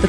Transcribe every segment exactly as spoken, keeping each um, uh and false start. The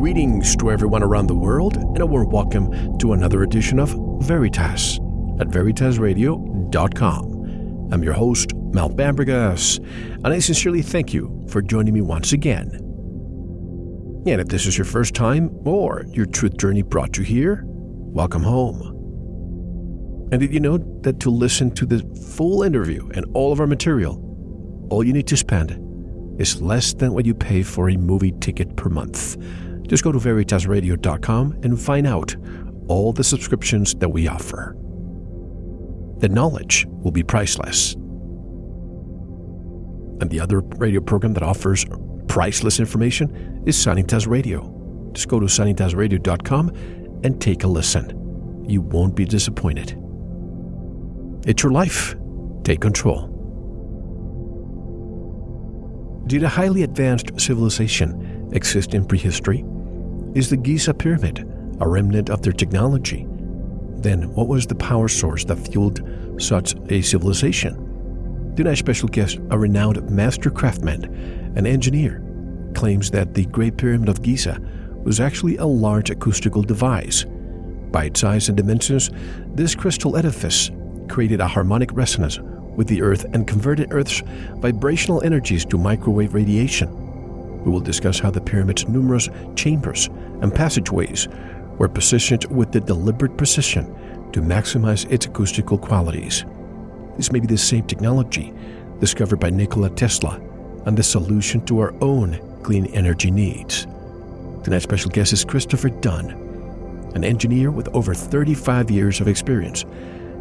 Greetings to everyone around the world, and a warm welcome to another edition of Veritas at veritas radio dot com. I'm your host, Mel Bambergas, and I sincerely thank you for joining me once again. And if this is your first time or your truth journey brought you here, welcome home. And did you know that to listen to the full interview and all of our material, all you need to spend is less than what you pay for a movie ticket per month? Just go to veritas radio dot com and find out all the subscriptions that we offer. The knowledge will be priceless. And the other radio program that offers priceless information is Sunitas Radio. Just go to sunitas radio dot com and take a listen. You won't be disappointed. It's your life. Take control. Did a highly advanced civilization exist in prehistory? Is the Giza Pyramid a remnant of their technology? Then what was the power source that fueled such a civilization? Tonight's special guest, a renowned master craftsman and engineer, claims that the Great Pyramid of Giza was actually a large acoustical device. By its size and dimensions, this crystal edifice created a harmonic resonance with the Earth and converted Earth's vibrational energies to microwave radiation. We will discuss how the pyramid's numerous chambers and passageways were positioned with the deliberate precision to maximize its acoustical qualities. This may be the same technology discovered by Nikola Tesla and the solution to our own clean energy needs. Tonight's special guest is Christopher Dunn, an engineer with over thirty-five years of experience.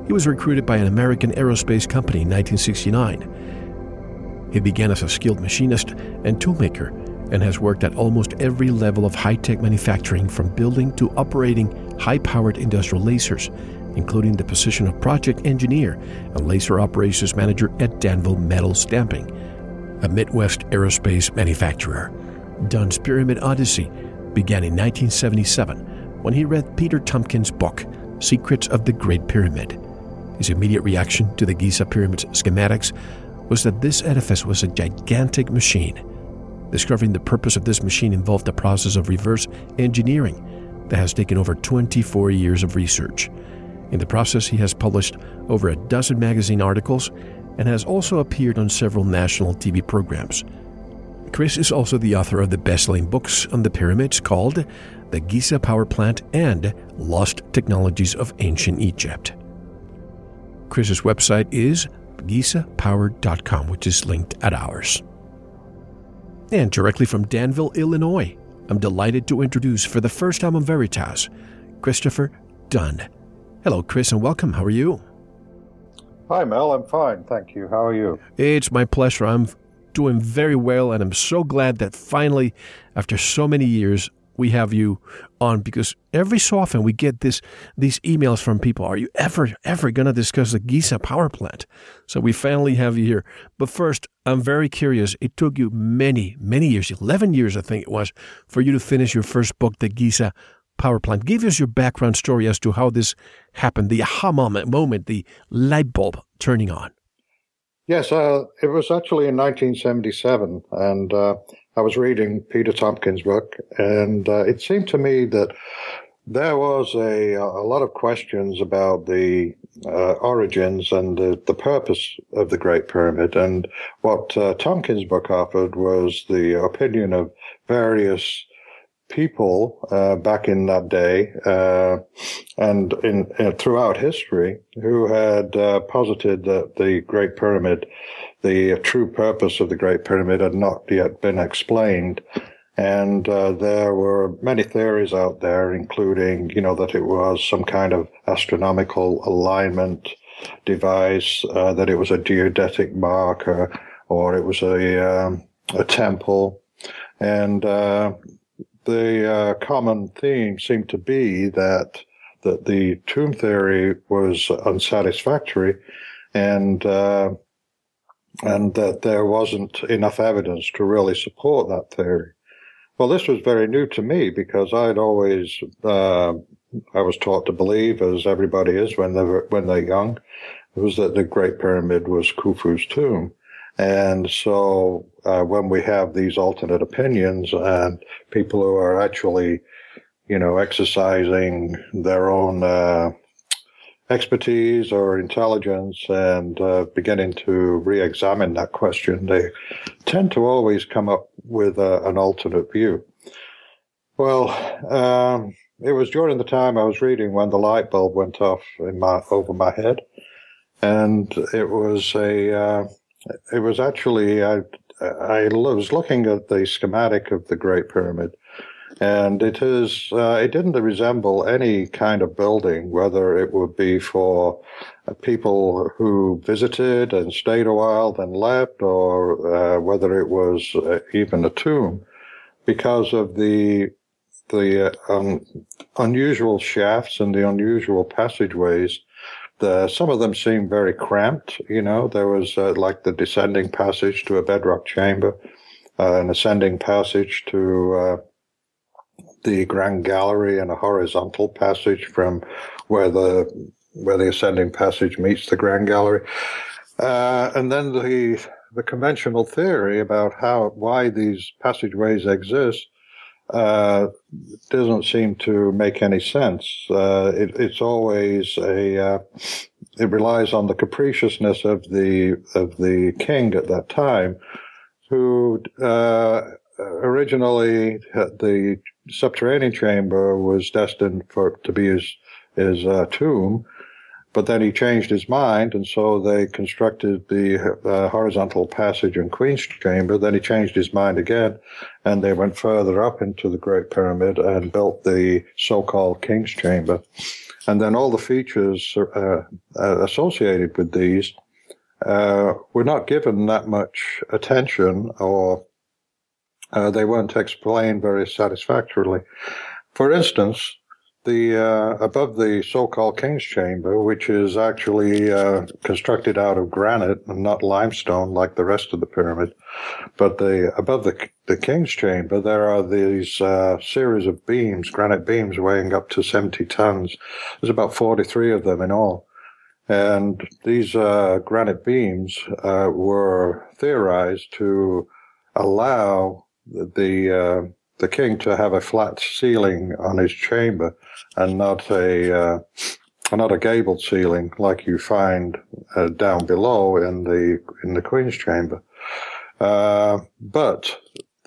He was recruited by an American aerospace company in nineteen sixty-nine. He began as a skilled machinist and toolmaker, and has worked at almost every level of high-tech manufacturing, from building to operating high-powered industrial lasers, including the position of project engineer and laser operations manager at Danville Metal Stamping, a Midwest aerospace manufacturer. Dunn's Pyramid Odyssey began in nineteen seventy-seven when he read Peter Tompkins' book, Secrets of the Great Pyramid. His immediate reaction to the Giza Pyramid's schematics was that this edifice was a gigantic machine. Discovering the purpose of this machine involved a process of reverse engineering that has taken over twenty-four years of research. In the process, he has published over a dozen magazine articles and has also appeared on several national T V programs. Chris is also the author of the best-selling books on the pyramids called The Giza Power Plant and Lost Technologies of Ancient Egypt. Chris's website is giza power dot com, which is linked at ours. And directly from Danville, Illinois, I'm delighted to introduce for the first time on Veritas, Christopher Dunn. Hello, Chris, and welcome. How are you? Hi, Mel. I'm fine, thank you. How are you? It's my pleasure. I'm doing very well, and I'm so glad that finally, after so many years, we have you on, because every so often we get this these emails from people. Are you ever, ever going to discuss the Giza power plant? So we finally have you here. But first, I'm very curious. It took you many, many years, eleven years, I think it was, for you to finish your first book, The Giza Power Plant. Give us your background story as to how this happened, the aha moment, moment the light bulb turning on. Yes, uh, it was actually in nineteen seventy-seven, and uh, I was reading Peter Tompkins' book, and uh, it seemed to me that there was a, a lot of questions about the uh, origins and the, the purpose of the Great Pyramid, and what uh, Tompkins' book offered was the opinion of various people uh, back in that day uh, and in uh, throughout history who had uh, posited that the Great Pyramid, the true purpose of the Great Pyramid, had not yet been explained. And uh, there were many theories out there, including, you know, that it was some kind of astronomical alignment device, uh, that it was a geodetic marker, or it was a um, a temple. And uh, the uh, common theme seemed to be that that the tomb theory was unsatisfactory, and uh, and that there wasn't enough evidence to really support that theory. Well, this was very new to me because I'd always, uh, I was taught to believe, as everybody is when they're, when they're young, it was that the Great Pyramid was Khufu's tomb. And so, uh, when we have these alternate opinions and people who are actually, you know, exercising their own, uh, expertise or intelligence and uh, beginning to re-examine that question, they tend to always come up with uh, an alternate view. Well, um, it was during the time I was reading when the light bulb went off in my over my head, and it was a uh, it was actually I I was looking at the schematic of the Great Pyramid. And it is, uh, it didn't resemble any kind of building, whether it would be for uh, people who visited and stayed a while then left, or uh, whether it was uh, even a tomb, because of the the uh, um, unusual shafts and the unusual passageways. The, some of them seemed very cramped, you know. There was uh, like the descending passage to a bedrock chamber, uh, an ascending passage to... Uh, the Grand Gallery, and a horizontal passage from where the where the ascending passage meets the Grand Gallery, uh, and then the the conventional theory about how why these passageways exist uh, doesn't seem to make any sense. Uh, it, it's always a uh, it relies on the capriciousness of the of the king at that time, who uh, originally the subterranean chamber was destined for to be his his uh, tomb, but then he changed his mind, and so they constructed the uh, horizontal passage in Queen's Chamber. Then he changed his mind again, and they went further up into the Great Pyramid and built the so-called King's Chamber. And then all the features uh, associated with these uh, were not given that much attention, or Uh, they weren't explained very satisfactorily. For instance, the uh, above the so-called King's Chamber, which is actually uh, constructed out of granite and not limestone like the rest of the pyramid, but the above the the King's Chamber there are these uh, series of beams, granite beams weighing up to seventy tons. There's about forty-three of them in all. And these uh, granite beams uh, were theorized to allow the uh, the king to have a flat ceiling on his chamber, and not a uh, not a gabled ceiling like you find uh, down below in the in the Queen's Chamber. Uh, but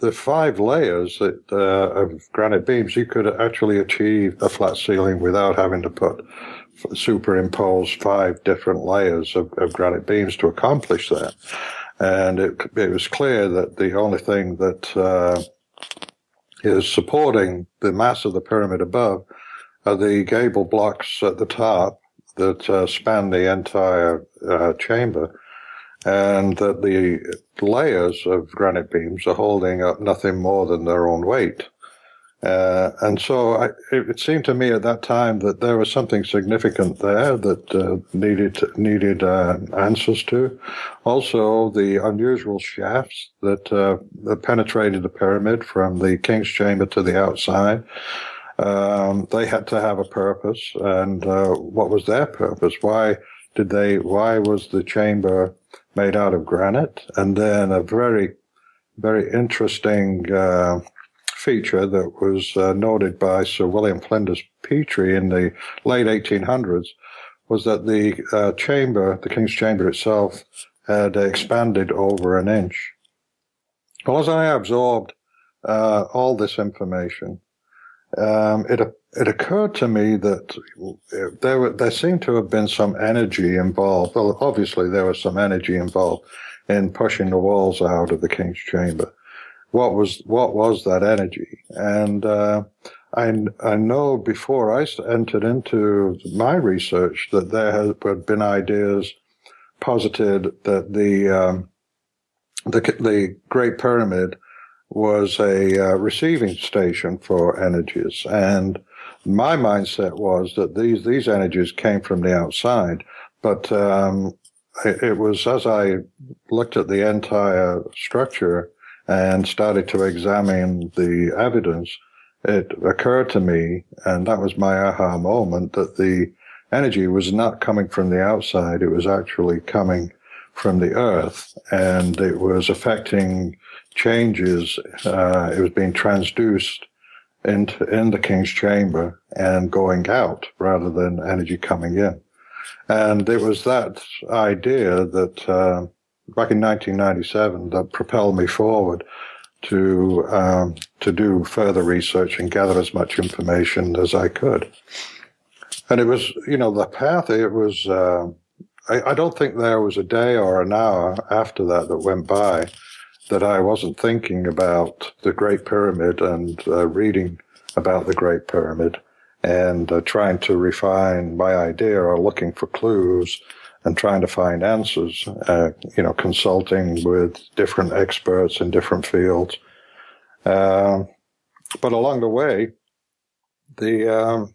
the five layers that, uh, of granite beams, you could actually achieve a flat ceiling without having to put superimpose five different layers of, of granite beams to accomplish that. And it, it was clear that the only thing that uh, is supporting the mass of the pyramid above are the gable blocks at the top that uh, span the entire uh, chamber, and that the layers of granite beams are holding up nothing more than their own weight. Uh, and so I, it, it seemed to me at that time that there was something significant there that uh, needed needed uh, answers to. Also, the unusual shafts that, uh, that penetrated the pyramid from the King's Chamber to the outside, um, they had to have a purpose. And uh, what was their purpose? Why did they? Why was the chamber made out of granite? And then a very, very interesting Uh, feature that was uh, noted by Sir William Flinders Petrie in the late eighteen hundreds was that the uh, chamber, the King's Chamber itself, had expanded over an inch. Well, as I absorbed uh, all this information, um, it it occurred to me that there were, there seemed to have been some energy involved. Well, obviously there was some energy involved in pushing the walls out of the king's chamber. What was what was that energy? And uh, I I know before I entered into my research that there had been ideas posited that the um, the the Great Pyramid was a uh, receiving station for energies, and my mindset was that these these energies came from the outside. But um, it, it was as I looked at the entire structure and started to examine the evidence, it occurred to me, and that was my aha moment, that the energy was not coming from the outside. It was actually coming from the earth, and it was affecting changes. Uh, it was being transduced into in the king's chamber and going out rather than energy coming in. And it was that idea that... Uh, back in nineteen ninety-seven, that propelled me forward to um, to do further research and gather as much information as I could. And it was, you know, the path, it was, uh, I, I don't think there was a day or an hour after that that went by that I wasn't thinking about the Great Pyramid and uh, reading about the Great Pyramid and uh, trying to refine my idea or looking for clues and trying to find answers, uh, you know, consulting with different experts in different fields. Uh, but along the way, the um,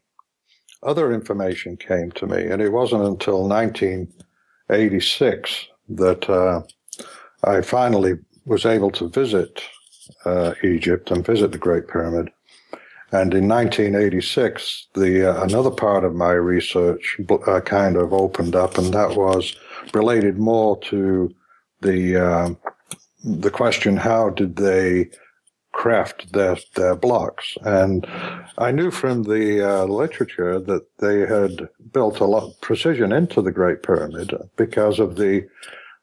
other information came to me, and it wasn't until nineteen eighty-six that uh, I finally was able to visit uh, Egypt and visit the Great Pyramid. And in nineteen eighty-six, the uh, another part of my research uh, kind of opened up, and that was related more to the uh, the question: how did they craft their their blocks? And I knew from the uh, literature that they had built a lot of precision into the Great Pyramid because of the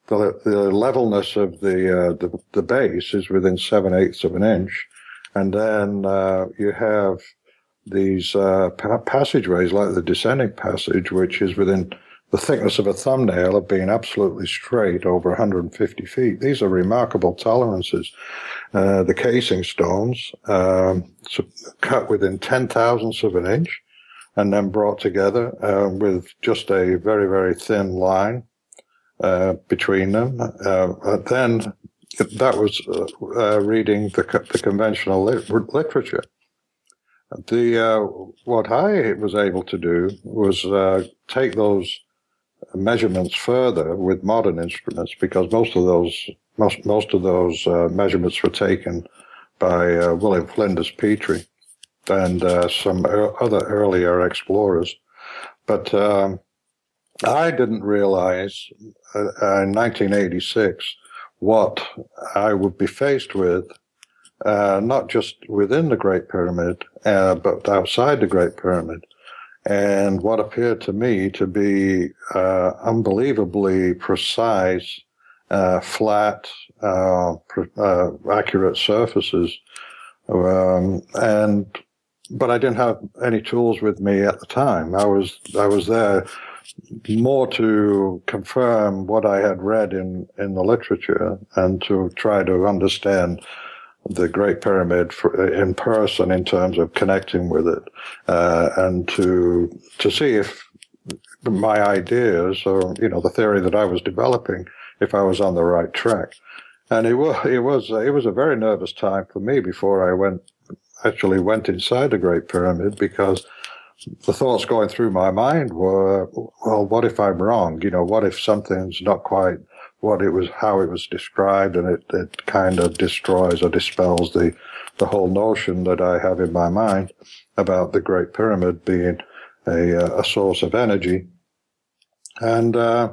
the, the levelness of the, uh, the the base is within seven eighths of an inch. And then uh, you have these uh, pa passageways, like the descending passage, which is within the thickness of a thumbnail of being absolutely straight over one hundred fifty feet. These are remarkable tolerances. Uh, the casing stones um, cut within ten thousandths of an inch and then brought together uh, with just a very, very thin line uh, between them. Uh, and then... That was uh, uh, reading the, co the conventional lit literature. The uh, what I was able to do was uh, take those measurements further with modern instruments, because most of those most most of those uh, measurements were taken by uh, William Flinders Petrie and uh, some er other earlier explorers, but um, I didn't realize uh, uh, in nineteen eighty-six. What I would be faced with, uh, not just within the Great Pyramid, uh, but outside the Great Pyramid, and what appeared to me to be uh, unbelievably precise, uh, flat, uh, uh, accurate surfaces. Um, and but I didn't have any tools with me at the time. I was I was there more to confirm what I had read in, in the literature and to try to understand the Great Pyramid for, in person in terms of connecting with it, uh, and to to see if my ideas or, you know, the theory that I was developing, if I was on the right track. And it was, it was, it was a very nervous time for me before I went, actually went inside the Great Pyramid, because the thoughts going through my mind were, well, what if I'm wrong? You know, what if something's not quite what it was, how it was described, and it, it kind of destroys or dispels the, the whole notion that I have in my mind about the Great Pyramid being a, a source of energy. And, uh,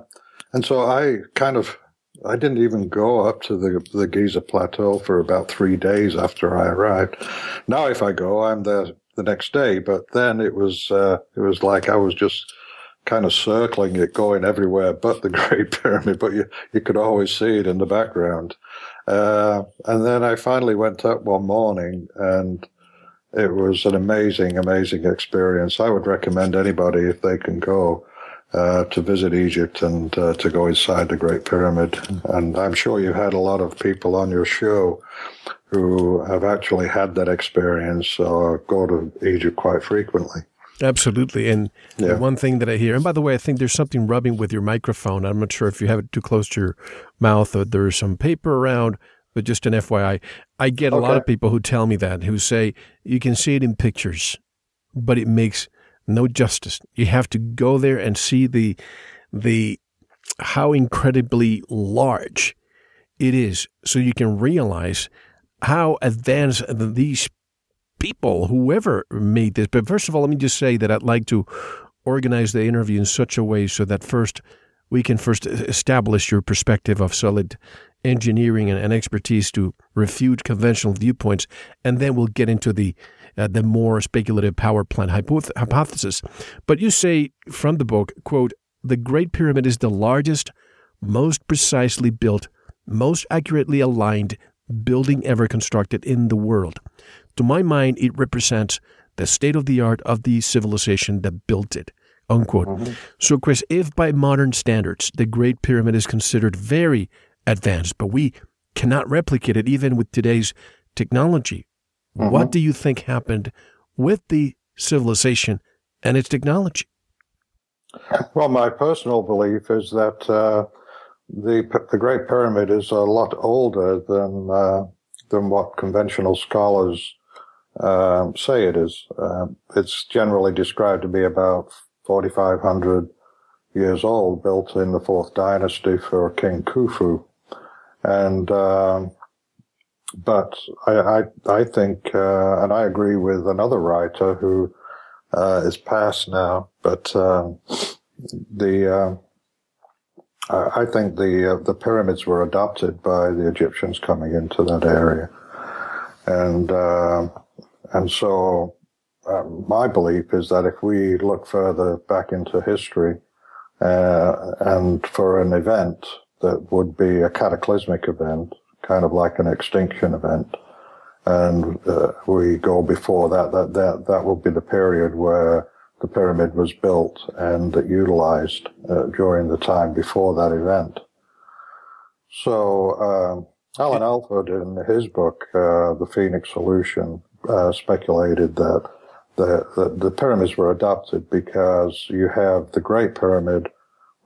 and so I kind of, I didn't even go up to the, the Giza Plateau for about three days after I arrived. Now, if I go, I'm there the next day, but then it was uh, it was like I was just kind of circling it, going everywhere but the Great Pyramid, but you, you could always see it in the background. Uh, and then I finally went up one morning, and it was an amazing, amazing experience. I would recommend anybody, if they can go, uh, to visit Egypt and uh, to go inside the Great Pyramid. Mm-hmm. And I'm sure you've had a lot of people on your show who have actually had that experience or go to Egypt quite frequently. Absolutely. And yeah. one thing that I hear, and by the way, I think there's something rubbing with your microphone. I'm not sure if you have it too close to your mouth or there's some paper around, but just an F Y I. I get okay. a lot of people who tell me that, who say, you can see it in pictures, but it makes no justice. You have to go there and see the, the, how incredibly large it is so you can realize how advanced these people, whoever made this. But first of all, let me just say that I'd like to organize the interview in such a way so that first we can first establish your perspective of solid engineering and, and expertise to refute conventional viewpoints, and then we'll get into the uh, the more speculative power plant hypothesis. But you say from the book, quote, "The Great Pyramid is the largest, most precisely built, most accurately aligned building ever constructed in the world. To my mind, it represents the state-of-the-art of the civilization that built it," unquote. Mm-hmm. So, Chris, if by modern standards, the Great Pyramid is considered very advanced, but we cannot replicate it even with today's technology, mm-hmm. what do you think happened with the civilization and its technology? Well, my personal belief is that uh, the, the Great Pyramid is a lot older than, uh, than what conventional scholars Um, say it is. Um, it's generally described to be about forty-five hundred years old, built in the fourth dynasty for King Khufu. And, um, but I, I, I think, uh, and I agree with another writer who, uh, is passed now, but, um, the, uh, I, I think the, uh, the pyramids were adopted by the Egyptians coming into that area. And, um, uh, And so uh, my belief is that if we look further back into history uh, and for an event that would be a cataclysmic event, kind of like an extinction event, and uh, we go before that, that, that, that will be the period where the pyramid was built and utilized uh, during the time before that event. So um, Alan Alford, in his book, uh, The Phoenix Solution, Uh, speculated that the, the the pyramids were adopted because you have the Great Pyramid,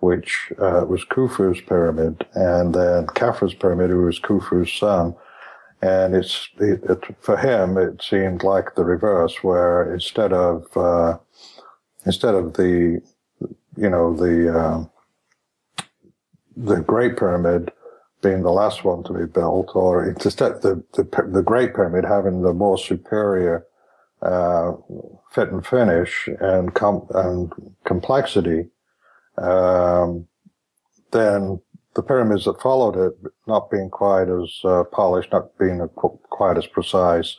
which uh, was Khufu's pyramid, and then Khafre's pyramid, who was Khufu's son, and it's it, it, for him it seemed like the reverse, where instead of uh, instead of the you know the uh, the Great Pyramid being the last one to be built, or it's just that the, the, the Great Pyramid having the more superior, uh, fit and finish and com, and complexity, um, then the pyramids that followed it not being quite as, uh, polished, not being a, quite as precise,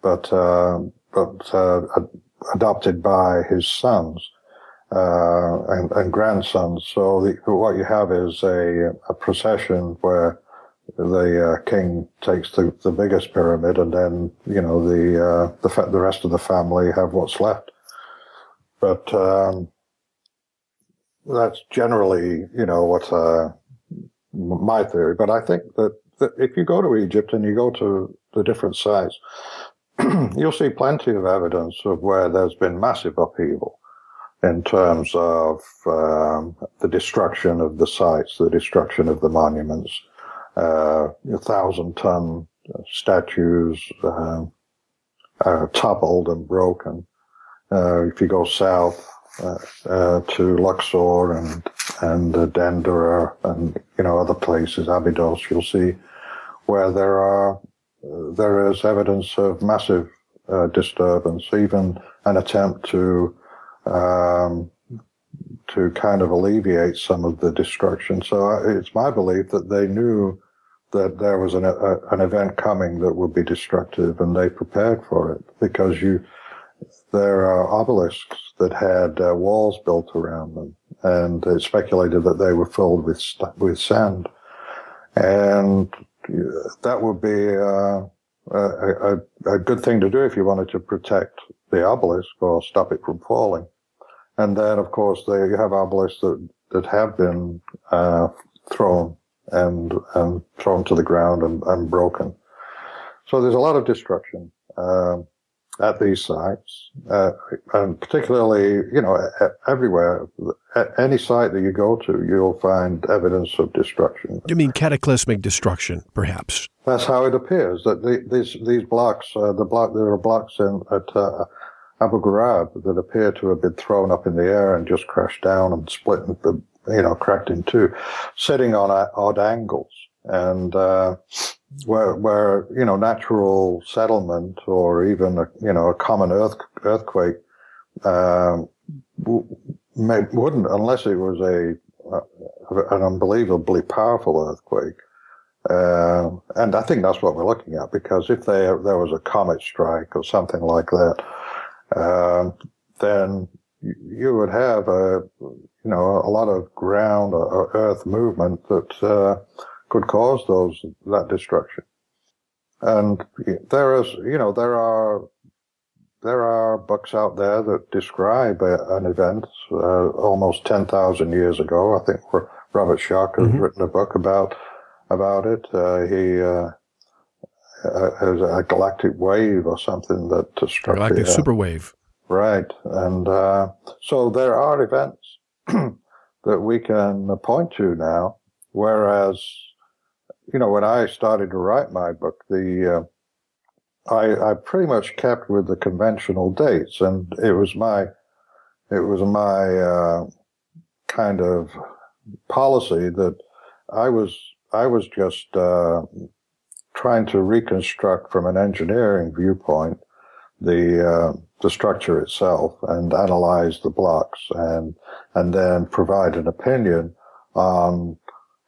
but, uh, but, uh, ad adopted by his sons. Uh, and, and grandsons. So the, what you have is a, a procession where the uh, king takes the, the biggest pyramid, and then you know the uh, the fa the rest of the family have what's left. But um, that's generally you know what uh, my theory. But I think that, that if you go to Egypt and you go to the different sites, you'll see plenty of evidence of where there's been massive upheaval in terms of um, the destruction of the sites, the destruction of the monuments, uh, thousand-ton statues uh, uh, toppled and broken. Uh, if you go south uh, uh, to Luxor and and uh, Dendera and you know other places, Abydos, you'll see where there are uh, there is evidence of massive uh, disturbance, even an attempt to Um, to kind of alleviate some of the destruction. So it's my belief that they knew that there was an, a, an event coming that would be destructive, and they prepared for it, because you, there are obelisks that had uh, walls built around them, and it's speculated that they were filled with, with sand. And that would be, uh, uh, a, a good thing to do if you wanted to protect the obelisk or stop it from falling. And then, of course, there you have obelisks that, that have been uh, thrown and, and thrown to the ground and, and broken. So there's a lot of destruction uh, at these sites, uh, and particularly, you know, everywhere. At any site that you go to, you'll find evidence of destruction. You mean cataclysmic destruction, perhaps? That's how it appears. That the, these these blocks, uh, the block there are blocks in at uh, Abu Ghraib that appear to have been thrown up in the air and just crashed down and split, you know, cracked in two, sitting on odd angles. And uh, where, where you know, natural settlement or even a, you know a common earth, earthquake um, w- may, wouldn't, unless it was a, a an unbelievably powerful earthquake. Uh, and I think that's what we're looking at, because if there there was a comet strike or something like that, uh, then you would have a you know a lot of ground or earth movement that. Uh, could cause those, that destruction. And there is, you know, there are, there are books out there that describe a, an event, uh, almost ten thousand years ago. I think Robert Schoch has mm-hmm. written a book about, about it. Uh, he, uh, has a galactic wave or something that struck the galactic superwave. Right. And, uh, so there are events that we can point to now, whereas, you know, when I started to write my book, the uh, I, I pretty much kept with the conventional dates, and it was my it was my uh, kind of policy that I was I was just uh, trying to reconstruct from an engineering viewpoint the uh, the structure itself and analyze the blocks and and then provide an opinion on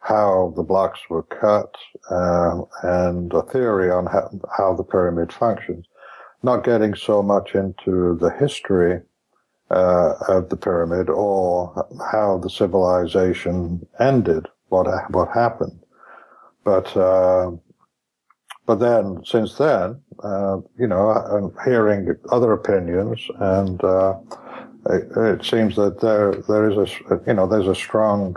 how the blocks were cut, um, and a theory on how, how the pyramid functions, not getting so much into the history uh, of the pyramid or how the civilization ended, what what happened. But uh, but then, since then, uh, you know, I'm hearing other opinions, and uh, it, it seems that there there is a you know there's a strong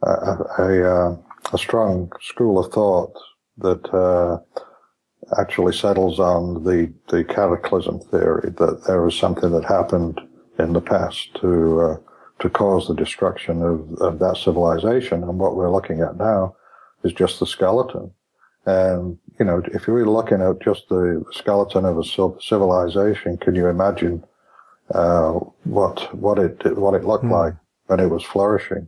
Uh, a, uh, a strong school of thought that uh, actually settles on the, the cataclysm theory, that there was something that happened in the past to uh, to cause the destruction of, of that civilization. And what we're looking at now is just the skeleton. And, you know, if you were looking at just the skeleton of a civilization, can you imagine uh, what what it what it looked hmm. like when it was flourishing?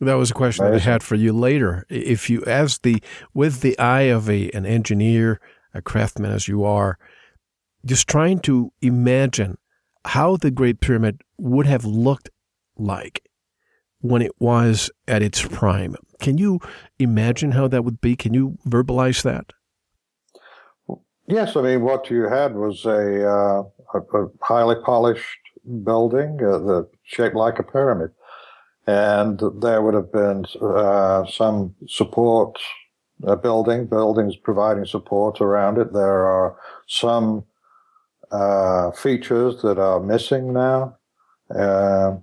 That was a question that I had for you later. If you, as the, with the eye of a an engineer, a craftsman as you are, just trying to imagine how the Great Pyramid would have looked like when it was at its prime. Can you imagine how that would be? Can you verbalize that? Yes, I mean, what you had was a, uh, a highly polished building uh, that shaped like a pyramid. And there would have been uh, some support uh, building, buildings providing support around it. There are some uh, features that are missing now uh,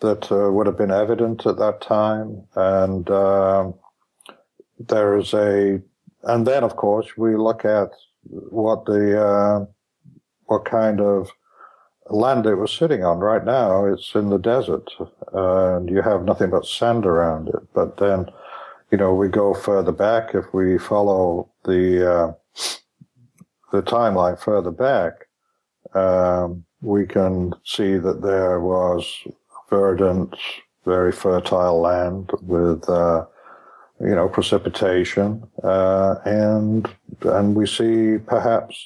that uh, would have been evident at that time. And uh, there is a, and then of course we look at what the uh, what kind of land it was sitting on. Right now, it's in the desert, uh, and you have nothing but sand around it. But then, you know, we go further back. If we follow the uh, the timeline further back, um, we can see that there was verdant, very fertile land with, uh, you know, precipitation, uh, and and we see perhaps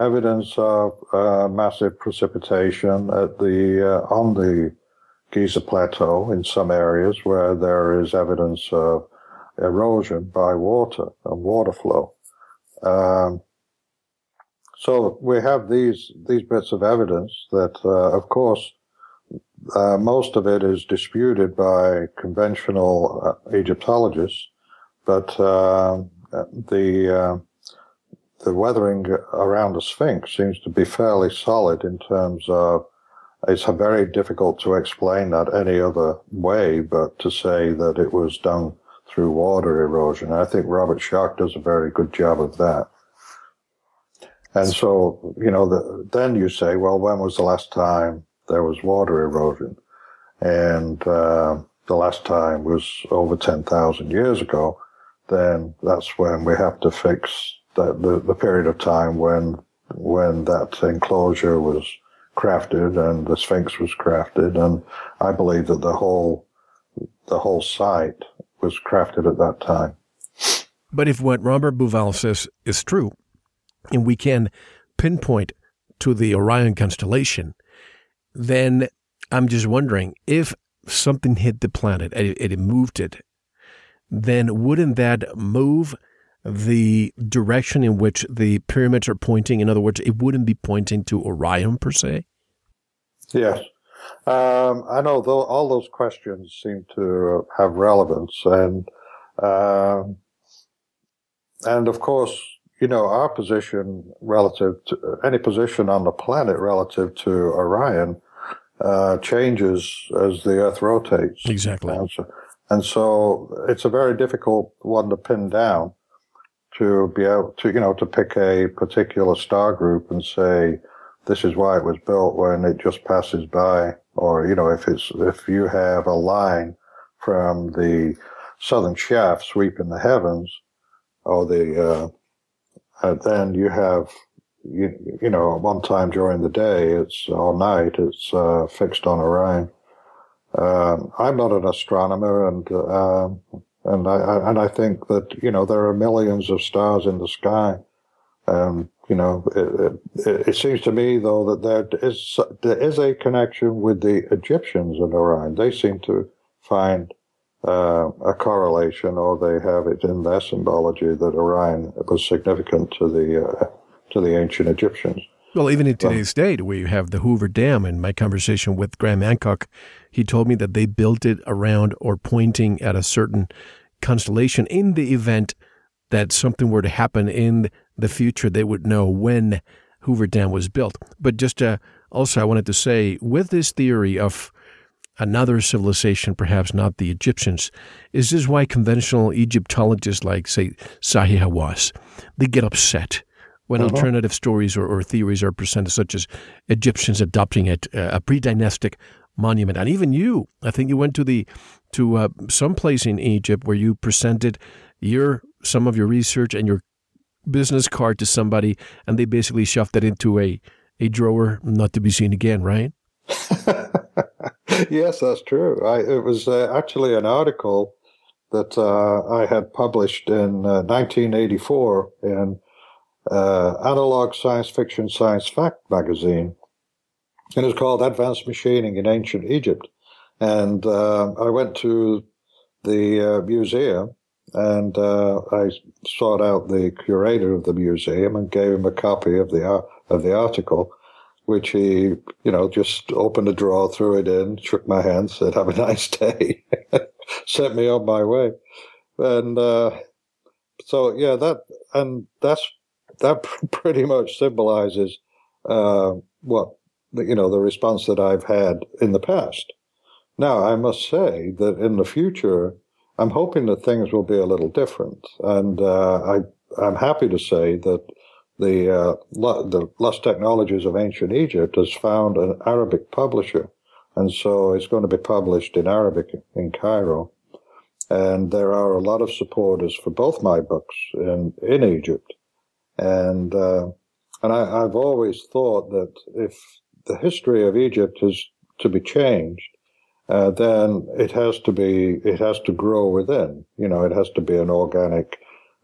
evidence of uh, massive precipitation at the uh, on the Giza Plateau in some areas where there is evidence of erosion by water and water flow. Um, so we have these these bits of evidence that, uh, of course, uh, most of it is disputed by conventional uh, Egyptologists, but uh, the uh, the weathering around the Sphinx seems to be fairly solid in terms of, it's very difficult to explain that any other way but to say that it was done through water erosion. I think Robert Schoch does a very good job of that. And so, you know, the, then you say, well, when was the last time there was water erosion? And uh, the last time was over ten thousand years ago. Then that's when we have to fix the, the, the period of time when when that enclosure was crafted and the Sphinx was crafted. And I believe that the whole the whole site was crafted at that time. But if what Robert Bouval says is true, and we can pinpoint to the Orion constellation, then I'm just wondering, if something hit the planet and it, it moved it, then wouldn't that move the direction in which the pyramids are pointing? In other words, it wouldn't be pointing to Orion per se? Yes. Um, I know though, all those questions seem to have relevance. And, um, and of course, you know, our position relative to any position on the planet relative to Orion uh, changes as the Earth rotates. Exactly. And so, and so it's a very difficult one to pin down, to be able to, you know, to pick a particular star group and say, this is why it was built when it just passes by. Or, you know, if it's, if you have a line from the southern shaft sweeping the heavens or the, uh, and then you have, you, you know, one time during the day, it's or night, it's uh, fixed on Orion. Um, I'm not an astronomer, and um, and I and I think that, you know, there are millions of stars in the sky. Um, you know, it, it, it seems to me though that there is there is a connection with the Egyptians and Orion. They seem to find Uh, a correlation, or they have it in their symbology that Orion was significant to the uh, to the ancient Egyptians. Well, even in today's um, date, we have the Hoover Dam. In my conversation with Graham Hancock, he told me that they built it around or pointing at a certain constellation. In the event that something were to happen in the future, they would know when Hoover Dam was built. But just uh, also, I wanted to say, with this theory of another civilization, perhaps not the Egyptians, is this why conventional Egyptologists like, say, Sahih Hawass, they get upset when uh-huh. alternative stories or, or theories are presented, such as Egyptians adopting a, a pre-dynastic monument. And even you, I think you went to the to uh, some place in Egypt where you presented your some of your research and your business card to somebody, and they basically shoved that into a, a drawer, not to be seen again, right? Yes, that's true. I, it was uh, actually an article that uh, I had published in uh, nineteen eighty-four in uh, Analog Science Fiction Science Fact magazine, and it's called Advanced Machining in Ancient Egypt. And uh, I went to the uh, museum, and uh, I sought out the curator of the museum and gave him a copy of the of the article, which he, you know, just opened a drawer, threw it in, shook my hand, said, have a nice day, sent me on my way. And uh, so, yeah, that and that's that pretty much symbolizes uh, what, you know, the response that I've had in the past. Now, I must say that in the future, I'm hoping that things will be a little different. And uh, I, I'm happy to say that The, uh, the Lost Technologies of Ancient Egypt has found an Arabic publisher, and so it's going to be published in Arabic in Cairo. And there are a lot of supporters for both my books in, in Egypt. And uh, and I, I've always thought that if the history of Egypt is to be changed, uh, then it has to be it has to grow within. You know, it has to be an organic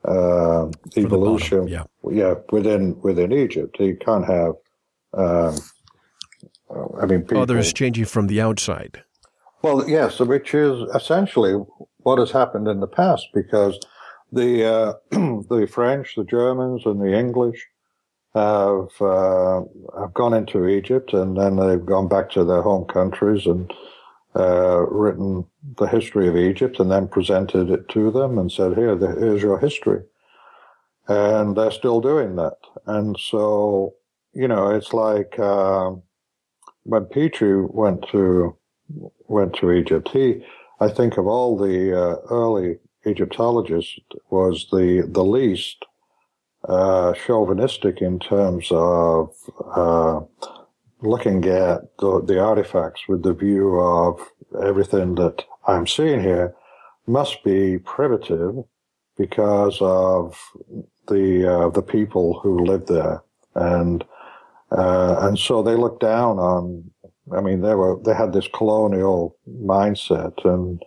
Uh, evolution, bottom, yeah. yeah, within within Egypt. You can't have, um, I mean, people, others changing from the outside. Well, yes, which is essentially what has happened in the past, because the uh, the French, the Germans, and the English have uh, have gone into Egypt, and then they've gone back to their home countries and Uh, written the history of Egypt, and then presented it to them and said, here, the, here's your history. And they're still doing that. And so, you know, it's like um, when Petrie went to went to Egypt, he, I think, of all the uh, early Egyptologists, was the the least uh, chauvinistic in terms of uh, looking at the, the artifacts with the view of everything that I'm seeing here must be primitive because of the uh, the people who lived there, and uh, and so they looked down on. I mean, they were they had this colonial mindset and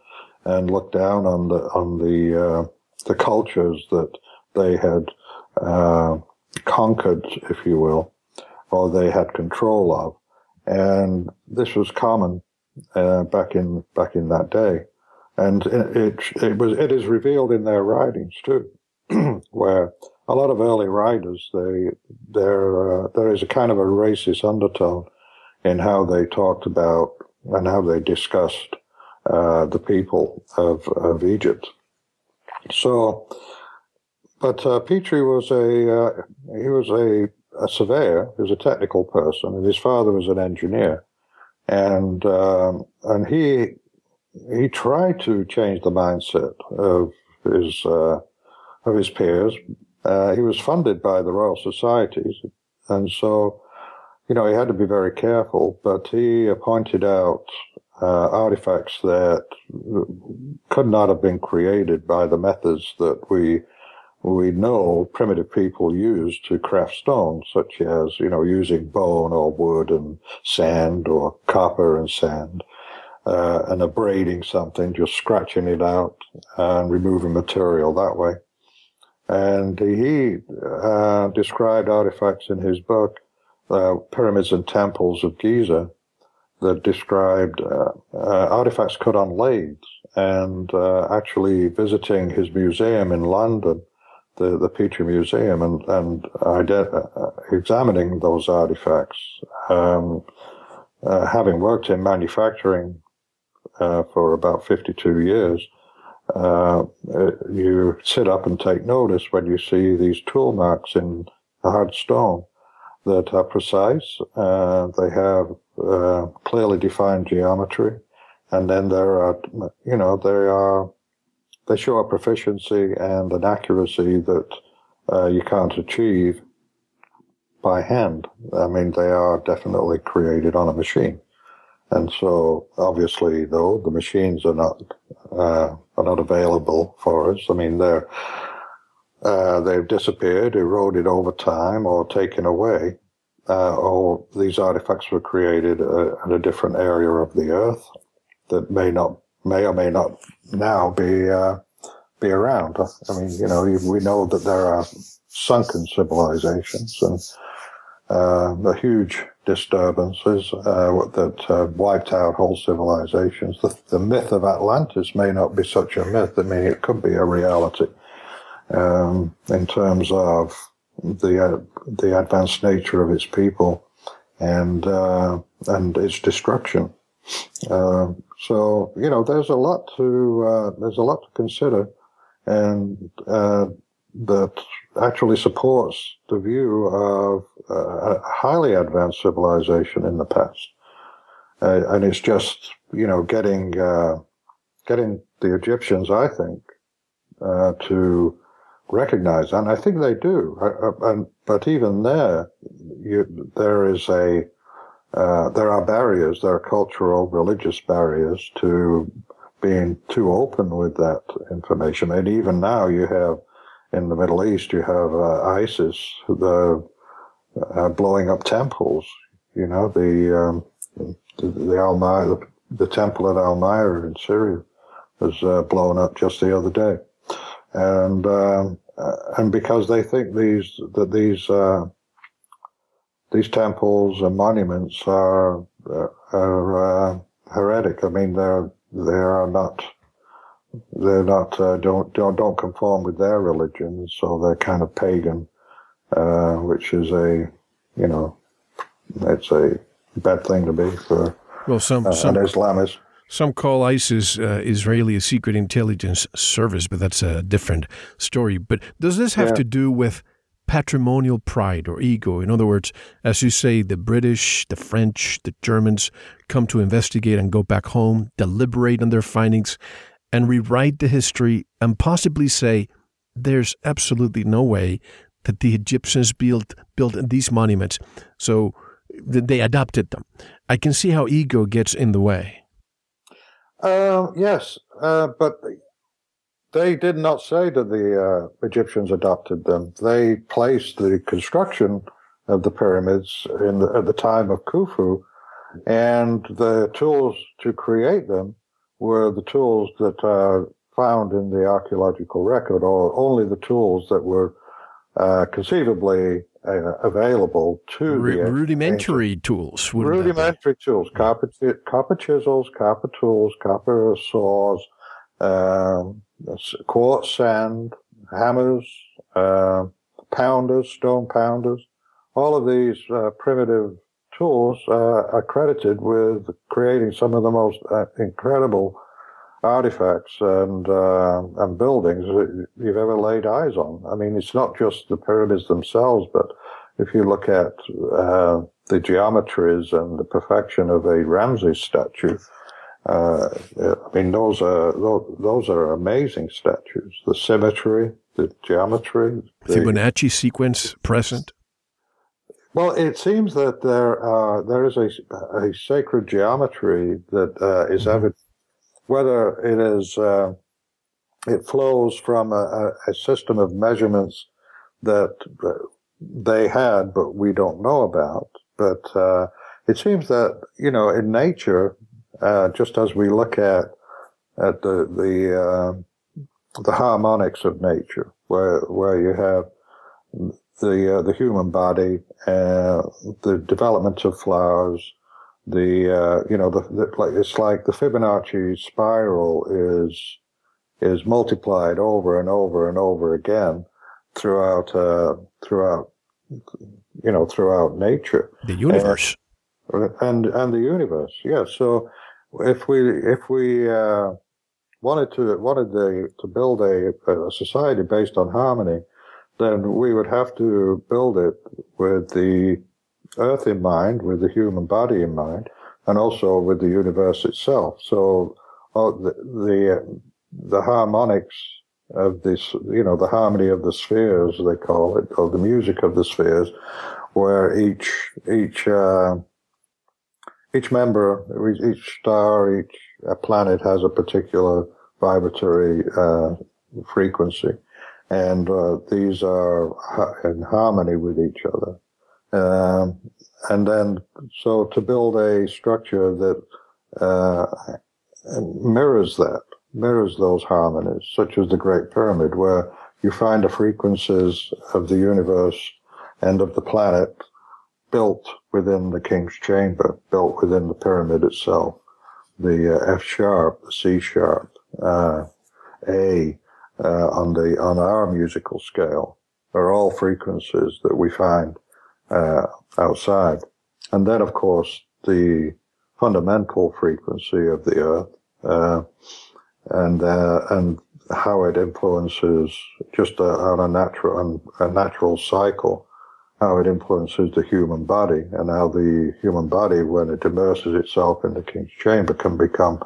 and looked down on the on the uh, the cultures that they had uh, conquered, if you will, or they had control of, and this was common uh, back in back in that day, and it it was it is revealed in their writings too. Where a lot of early writers, they there uh, there is a kind of a racist undertone in how they talked about and how they discussed uh, the people of of Egypt. So, but uh, Petrie was a uh, he was a, a surveyor, he was a technical person, and his father was an engineer, and um, and he he tried to change the mindset of his. Uh, Of his peers, uh, he was funded by the Royal Societies, and so, you know, he had to be very careful. But he pointed out uh, artifacts that could not have been created by the methods that we we know primitive people used to craft stone, such as, you know, using bone or wood and sand or copper and sand. Uh, and abrading something, just scratching it out and removing material that way. And he uh, described artifacts in his book, uh, Pyramids and Temples of Giza, that described uh, uh, artifacts cut on lathes. And uh, actually visiting his museum in London, the, the Petrie Museum, and, and ident- examining those artifacts, um, uh, having worked in manufacturing uh, for about fifty-two years, Uh, you sit up and take notice when you see these tool marks in hard stone that are precise. Uh, they have uh, clearly defined geometry, and then there are, you know, they are they show a proficiency and an accuracy that uh, you can't achieve by hand. I mean, they are definitely created on a machine. And so, obviously, though, the machines are not uh, are not available for us. I mean, they're uh, they've disappeared, eroded over time, or taken away. Uh, or these artifacts were created uh, in a different area of the earth that may not, may or may not now be uh, be around. I mean, you know, we know that there are sunken civilizations and uh, a huge. disturbances uh, that uh, wiped out whole civilizations. The, the myth of Atlantis may not be such a myth. I mean, it could be a reality um, in terms of the uh, the advanced nature of its people and uh, and its destruction. Uh, so you know, there's a lot to uh, there's a lot to consider, and uh, that actually supports the view of uh, a highly advanced civilization in the past, uh, and it's just, you know, getting uh, getting the Egyptians, I think, uh, to recognize, and I think they do. I, I, and but even there, you, there is a uh, there are barriers, there are cultural, religious barriers to being too open with that information, and even now you have. In the Middle East, you have uh, ISIS the, uh, blowing up temples. You know, the um, the, the Almyra, the, the temple at Almyra in Syria was uh, blown up just the other day, and um, and because they think these that these uh, these temples and monuments are are uh, heretic. I mean, they're they are not. They're not uh, don't don't don't conform with their religion, so they're kind of pagan, uh, which is a you know, it's a bad thing to be for well, some, uh, some, an Islamist. Some call ISIS uh, Israeli a secret intelligence service, but that's a different story. But does this have yeah. to do with patrimonial pride or ego? In other words, as you say, the British, the French, the Germans come to investigate and go back home, deliberate on their findings, and rewrite the history and possibly say, there's absolutely no way that the Egyptians built built these monuments. So they adopted them. I can see how ego gets in the way. Uh, yes, uh, but they did not say that the uh, Egyptians adopted them. They placed the construction of the pyramids in the, at the time of Khufu, and the tools to create them were the tools that are found in the archaeological record, or only the tools that were uh, conceivably uh, available to Ru the rudimentary ancient. tools. Rudimentary tools, copper, copper chisels, copper tools, copper saws, um, quartz sand, hammers, uh, pounders, stone pounders. All of these uh, primitive tools uh, are credited with creating some of the most uh, incredible artifacts and uh, and buildings that you've ever laid eyes on. I mean, it's not just the pyramids themselves, but if you look at uh, the geometries and the perfection of a Ramses statue, uh, I mean, those are those, those are amazing statues. The symmetry, the geometry, the Fibonacci sequence present. Well, it seems that there uh, there is a, a sacred geometry that uh, is evident, whether it is uh, it flows from a, a system of measurements that they had, but we don't know about. But uh, it seems that, you know, in nature, uh, just as we look at at the the uh, the harmonics of nature, where where you have the uh, the human body, uh, the development of flowers, the uh, you know the, the it's like the Fibonacci spiral is is multiplied over and over and over again throughout uh, throughout you know throughout nature, the universe, and and, and the universe. Yeah. So if we if we uh, wanted to wanted the, to build a, a society based on harmony, then we would have to build it with the earth in mind, with the human body in mind, and also with the universe itself. So oh, the, the the harmonics of this, you know, the harmony of the spheres, they call it, or the music of the spheres, where each each uh, each member, each star, each planet has a particular vibratory uh, frequency. And uh, these are in harmony with each other. Um, and then, so to build a structure that uh, mirrors that, mirrors those harmonies, such as the Great Pyramid, where you find the frequencies of the universe and of the planet built within the king's chamber, built within the pyramid itself. The uh, F-sharp, the C-sharp, uh, A, Uh, on the on our musical scale, are all frequencies that we find uh, outside, and then of course the fundamental frequency of the earth, uh, and uh, and how it influences just on a natural a natural cycle, how it influences the human body, and how the human body, when it immerses itself in the king's chamber, can become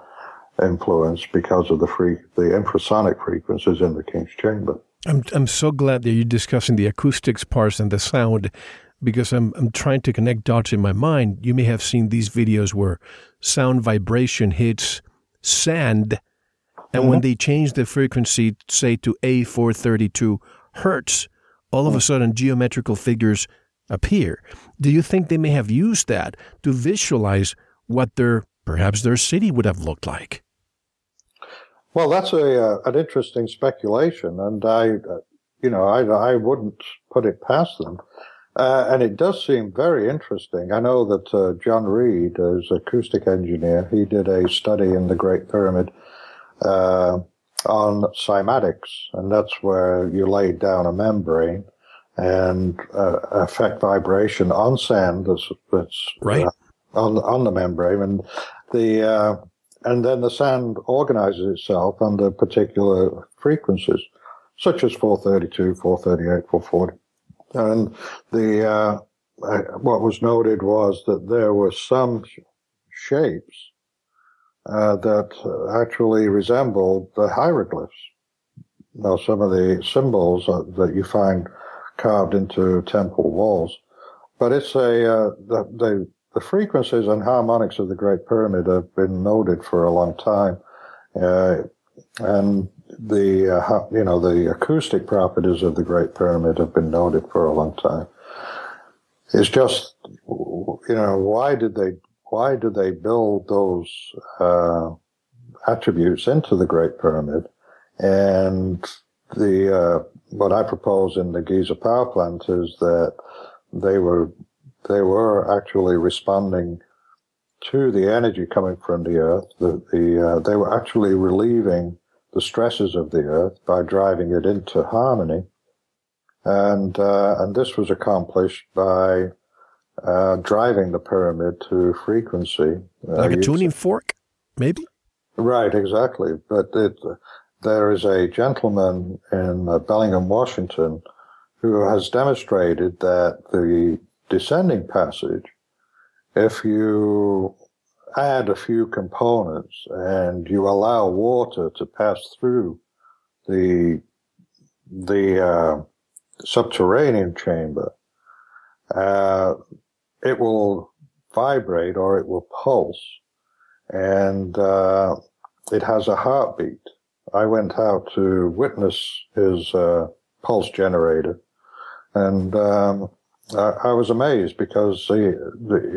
influence because of the free, the infrasonic frequencies in the king's chamber. I'm I'm so glad that you're discussing the acoustics parts and the sound, because I'm I'm trying to connect dots in my mind. You may have seen these videos where sound vibration hits sand, and mm-hmm. when they change the frequency, say to A four thirty-two hertz, all of a sudden geometrical figures appear. Do you think they may have used that to visualize what their perhaps their city would have looked like? Well, that's a uh, an interesting speculation, and I, uh, you know, I I wouldn't put it past them. Uh, and it does seem very interesting. I know that uh, John Reed, who's an acoustic engineer, he did a study in the Great Pyramid uh, on cymatics, and that's where you lay down a membrane and uh, affect vibration on sand that's, that's right. Uh, on on the membrane, and the uh, and then the sound organizes itself under particular frequencies, such as four thirty-two, four thirty-eight, four forty. And the uh, what was noted was that there were some shapes uh, that actually resembled the hieroglyphs. Now, some of the symbols that you find carved into temple walls, but it's a uh, the, the the frequencies and harmonics of the Great Pyramid have been noted for a long time, uh, and the uh, you know the acoustic properties of the Great Pyramid have been noted for a long time. It's just you know why did they why did they build those uh, attributes into the Great Pyramid? And the uh, what I propose in the Giza Power Plant is that they were they were actually responding to the energy coming from the Earth. The, the uh, they were actually relieving the stresses of the Earth by driving it into harmony, and uh, and this was accomplished by uh, driving the pyramid to frequency, uh, like a tuning fork, maybe. Right, exactly, but it. Uh, There is a gentleman in Bellingham, Washington, who has demonstrated that the descending passage, if you add a few components and you allow water to pass through the the uh, subterranean chamber, uh, it will vibrate or it will pulse, and uh, it has a heartbeat. I went out to witness his uh, pulse generator, and um, I, I was amazed because he,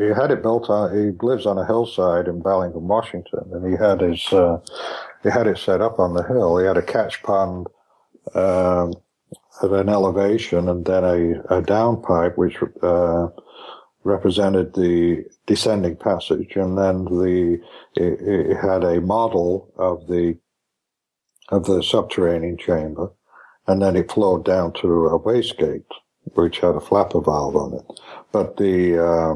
he had it built on. He lives on a hillside in Bellingham, Washington, and he had his uh, he had it set up on the hill. He had a catch pond um, at an elevation, and then a, a downpipe which uh, represented the descending passage, and then the it, it had a model of the. of the subterranean chamber, and then it flowed down to a wastegate, which had a flapper valve on it. But the uh,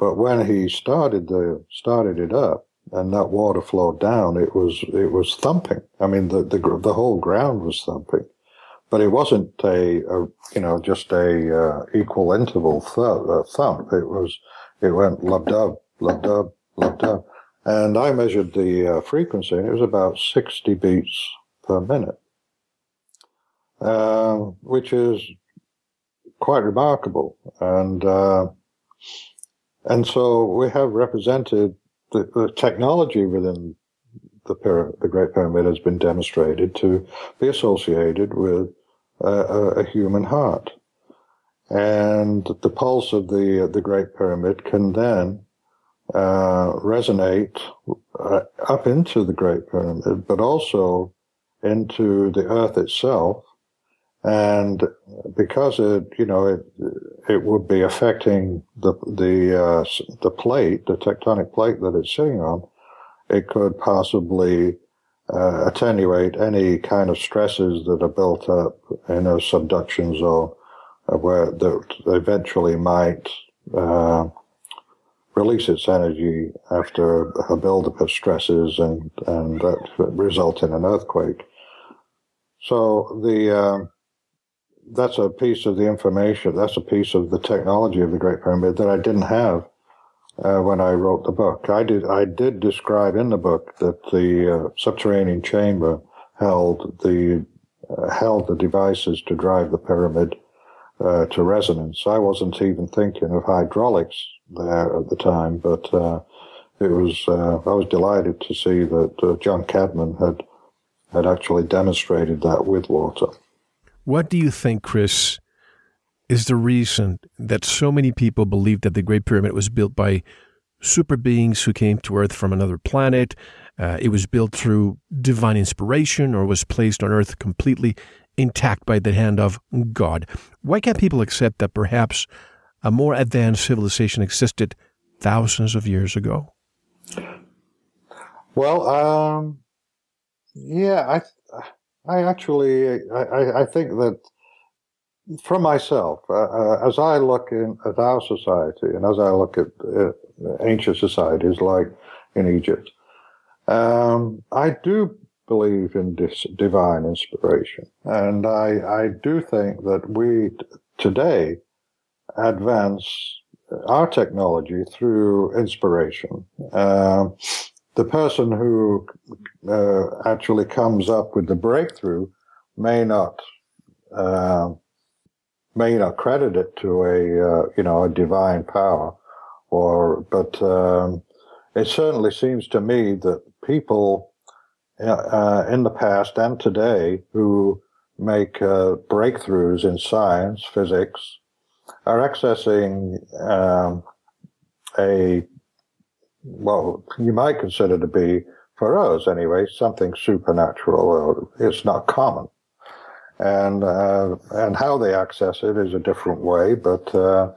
but when he started the started it up, and that water flowed down, it was it was thumping. I mean, the the, the whole ground was thumping, but it wasn't a, a you know just a uh, equal interval thump, uh, thump. It was it went lub dub lub dub lub dub. And I measured the uh, frequency, and it was about sixty beats per minute, uh, which is quite remarkable. And uh, and so we have represented the, the technology within the pyramid, the Great Pyramid has been demonstrated to be associated with uh, a human heart, and the pulse of the the Great Pyramid can then. Uh, resonate uh, up into the Great Pyramid, but also into the Earth itself, and because it, you know, it it would be affecting the the uh, the plate, the tectonic plate that it's sitting on, it could possibly uh, attenuate any kind of stresses that are built up in a subduction zone, uh, where that eventually might. Uh, release its energy after a buildup of stresses and, and that result in an earthquake. So the uh, that's a piece of the information, that's a piece of the technology of the Great Pyramid that I didn't have uh, when I wrote the book. I did I did describe in the book that the uh, subterranean chamber held the uh, held the devices to drive the pyramid uh, to resonance. I wasn't even thinking of hydraulics there at the time, but uh, it was uh, I was delighted to see that uh, John Cadman had had actually demonstrated that with water. What do you think, Chris, is the reason that so many people believe that the Great Pyramid was built by super beings who came to Earth from another planet? Uh, it was built through divine inspiration or was placed on Earth completely intact by the hand of God. Why can't people accept that perhaps a more advanced civilization existed thousands of years ago? Well, um, yeah, I, I actually, I, I think that for myself, uh, as I look in, at our society and as I look at uh, ancient societies like in Egypt, Um, I do believe in this divine inspiration, and I, I do think that we t- today advance our technology through inspiration. Uh, the person who uh, actually comes up with the breakthrough may not uh, may not credit it to a uh, you know a divine power, or but um, it certainly seems to me that people uh, in the past and today who make uh, breakthroughs in science, physics, are accessing um, a, well, you might consider to be, for us anyway, something supernatural, or it's not common. And uh, and how they access it is a different way, but uh,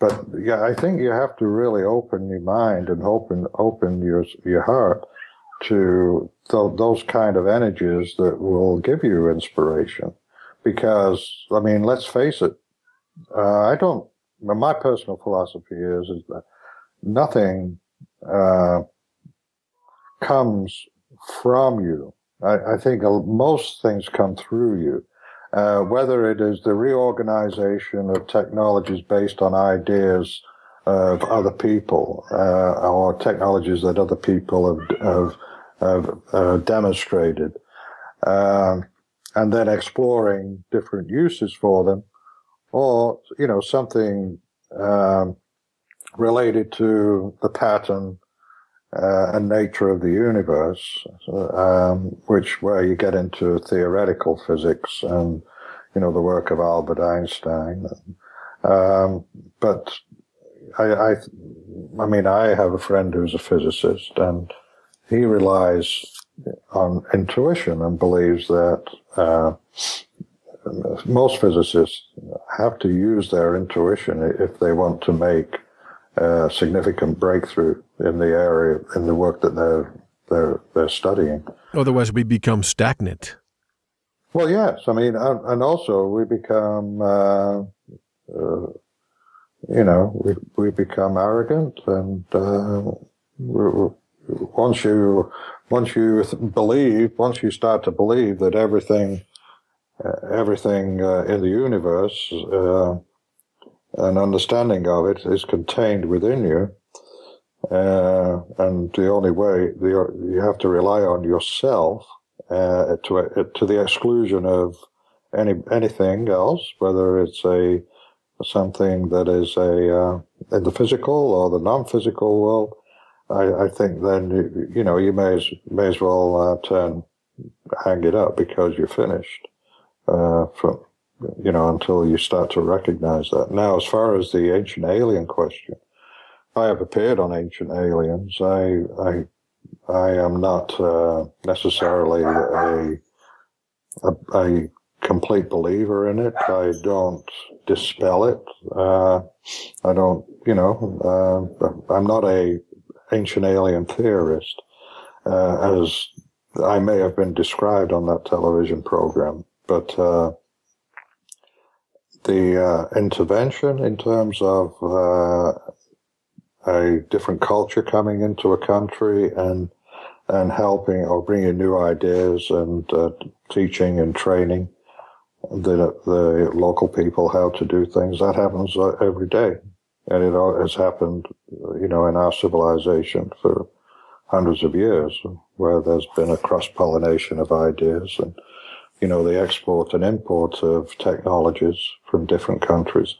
but yeah, I think you have to really open your mind and open open your your heart to th- those kind of energies that will give you inspiration. Because, I mean, let's face it, Uh, I don't, my personal philosophy is, is that nothing, uh, comes from you. I, I think most things come through you. Uh, whether it is the reorganization of technologies based on ideas of other people, uh, or technologies that other people have, have, have uh, demonstrated, uh, and then exploring different uses for them. Or, you know, something um, related to the pattern uh, and nature of the universe, um, which where you get into theoretical physics and, you know, the work of Albert Einstein. Um, but I, I, I mean, I have a friend who's a physicist, and he relies on intuition and believes that Uh, most physicists have to use their intuition if they want to make a significant breakthrough in the area, in the work that they're they're they're studying. Otherwise, we become stagnant. Well, yes, I mean, and also we become, uh, uh, you know, we we become arrogant, and uh, we're, once you once you believe, once you start to believe that everything. Uh, everything uh, in the universe, uh, an understanding of it is contained within you, uh, and the only way the, you have to rely on yourself uh, to uh, to the exclusion of any anything else, whether it's a something that is a uh, in the physical or the non-physical world. I, I think then you, you know you may as may as well uh, turn hang it up because you're finished. Uh, from, you know, until you start to recognize that. Now, as far as the ancient alien question, I have appeared on Ancient Aliens. I, I, I am not uh, necessarily a, a, a complete believer in it. I don't dispel it. Uh, I don't, you know, uh, I'm not a ancient alien theorist, uh, as I may have been described on that television program. But uh, the uh, intervention in terms of uh, a different culture coming into a country and and helping or bringing new ideas and uh, teaching and training the the local people how to do things, that happens every day, and it has happened, you know, in our civilization for hundreds of years, where there's been a cross-pollination of ideas and, you know, the export and import of technologies from different countries.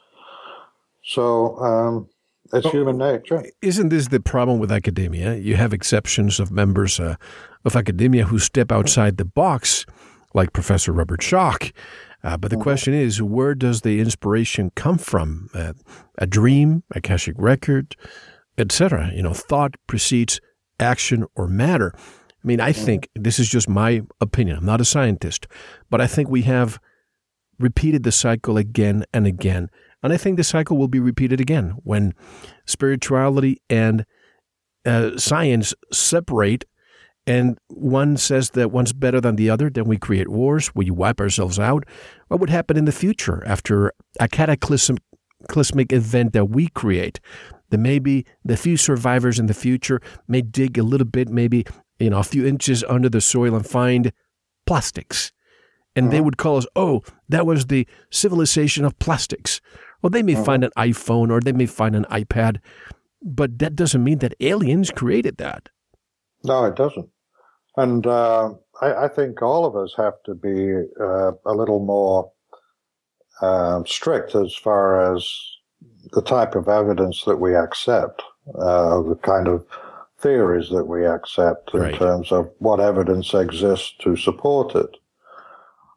So um, it's well, human nature. Isn't this the problem with academia? You have exceptions of members uh, of academia who step outside the box, like Professor Robert Schoch. Uh, but the question is, where does the inspiration come from? Uh, a dream, a Akashic record, et cetera. You know, thought precedes action or matter. I mean, I think, this is just my opinion, I'm not a scientist, but I think we have repeated the cycle again and again. And I think the cycle will be repeated again when spirituality and uh, science separate, and one says that one's better than the other, then we create wars, we wipe ourselves out. What would happen in the future after a cataclysmic event that we create? That maybe the few survivors in the future may dig a little bit, maybe you know, a few inches under the soil and find plastics. And they would call us, oh, that was the civilization of plastics. Well, they may find an iPhone or they may find an iPad, but that doesn't mean that aliens created that. No, it doesn't. And uh, I, I think all of us have to be uh, a little more uh, strict as far as the type of evidence that we accept, uh, the kind of theories that we accept in right. terms of what evidence exists to support it.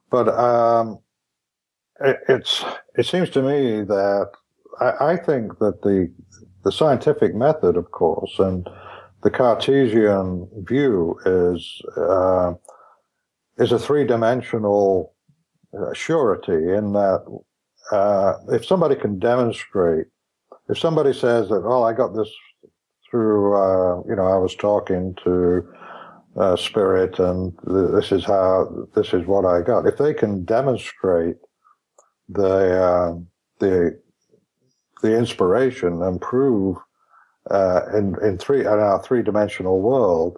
But um, it, it's it seems to me that I, I think that the the scientific method, of course, and the Cartesian view is uh, is a three dimensional surety in that uh, if somebody can demonstrate, if somebody says that, well, I got this through, uh, you know, I was talking to. Uh, spirit, and th- this is how, this is what I got. If they can demonstrate the uh, the the inspiration and prove uh, in in three in our three dimensional world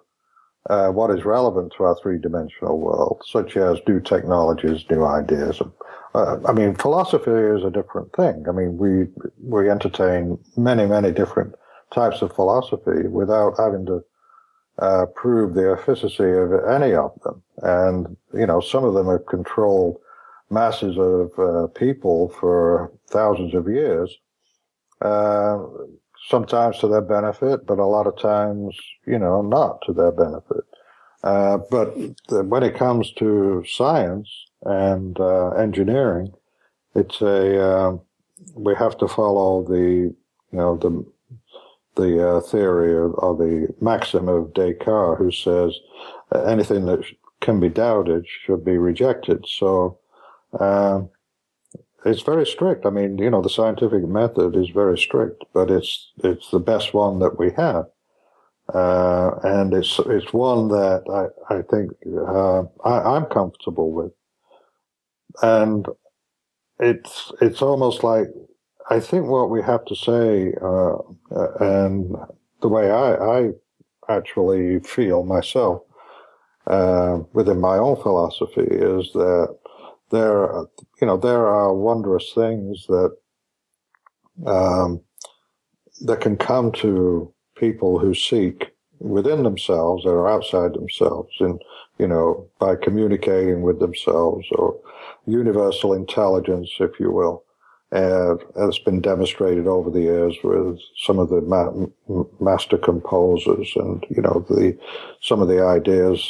uh, what is relevant to our three dimensional world, such as new technologies, new ideas. Uh, I mean, philosophy is a different thing. I mean, we we entertain many many different types of philosophy without having to. Uh, prove the efficacy of any of them. And, you know, some of them have controlled masses of uh, people for thousands of years, uh, sometimes to their benefit, but a lot of times, you know, not to their benefit. Uh, but th- when it comes to science and uh, engineering, it's a, uh, we have to follow the, you know, the, the uh, theory or, or the maxim of Descartes, who says uh, anything that sh- can be doubted should be rejected. So uh, it's very strict. I mean, you know, the scientific method is very strict, but it's it's the best one that we have. Uh, and it's it's one that I, I think uh, I, I'm comfortable with. And it's it's almost like, I think what we have to say, uh, and the way I, I actually feel myself uh, within my own philosophy, is that there, you know, there are wondrous things that um, that can come to people who seek within themselves or outside themselves, and you know, by communicating with themselves, or universal intelligence, if you will. And it's been demonstrated over the years with some of the ma- master composers, and you know the some of the ideas.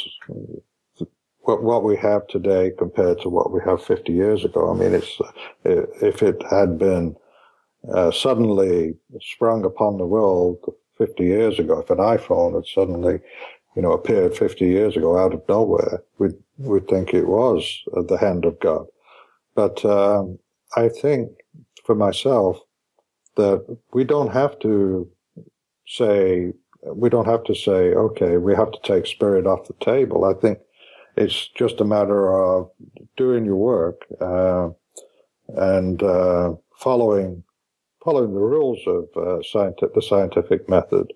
What, what we have today compared to what we have fifty years ago. I mean, it's if it had been uh, suddenly sprung upon the world fifty years ago, if an iPhone had suddenly, you know, appeared fifty years ago out of nowhere, we'd we'd think it was the hand of God. But um, I think. For myself, that we don't have to say, we don't have to say, okay, we have to take spirit off the table. I think it's just a matter of doing your work uh, and uh, following following the rules of uh, scientific, the scientific method,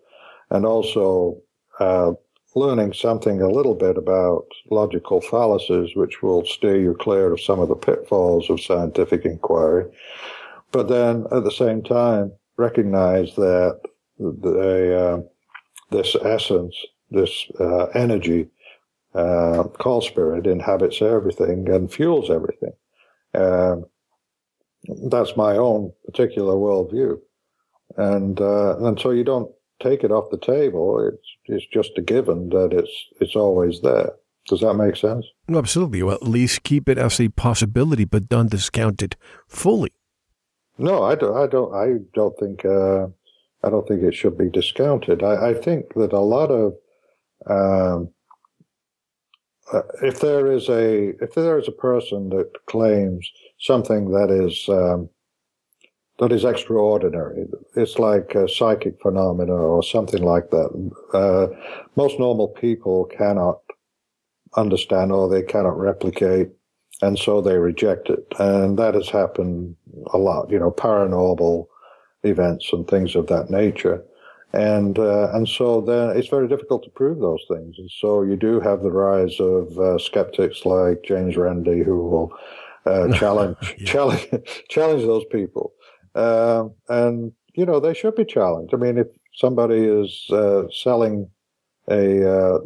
and also uh, learning something a little bit about logical fallacies, which will steer you clear of some of the pitfalls of scientific inquiry. But then, at the same time, recognize that the, uh, this essence, this uh, energy, uh, called spirit, inhabits everything and fuels everything. Uh, that's my own particular worldview, and uh, and so you don't take it off the table. It's it's just a given that it's it's always there. Does that make sense? No, absolutely. Well, at least keep it as a possibility, but don't discount it fully. No, I don't. I don't. I don't think. Uh, I don't think it should be discounted. I, I think that a lot of, um, uh, if there is a if there is a person that claims something that is um, that is extraordinary, it's like a psychic phenomena or something like that. Uh, most normal people cannot understand, or they cannot replicate. And so they reject it. And that has happened a lot, you know, paranormal events and things of that nature. And uh, and so then it's very difficult to prove those things. And so you do have the rise of uh, skeptics like James Randi, who will uh, challenge yeah. challenge challenge those people. Uh, and you know they should be challenged. I mean, if somebody is uh, selling a, uh,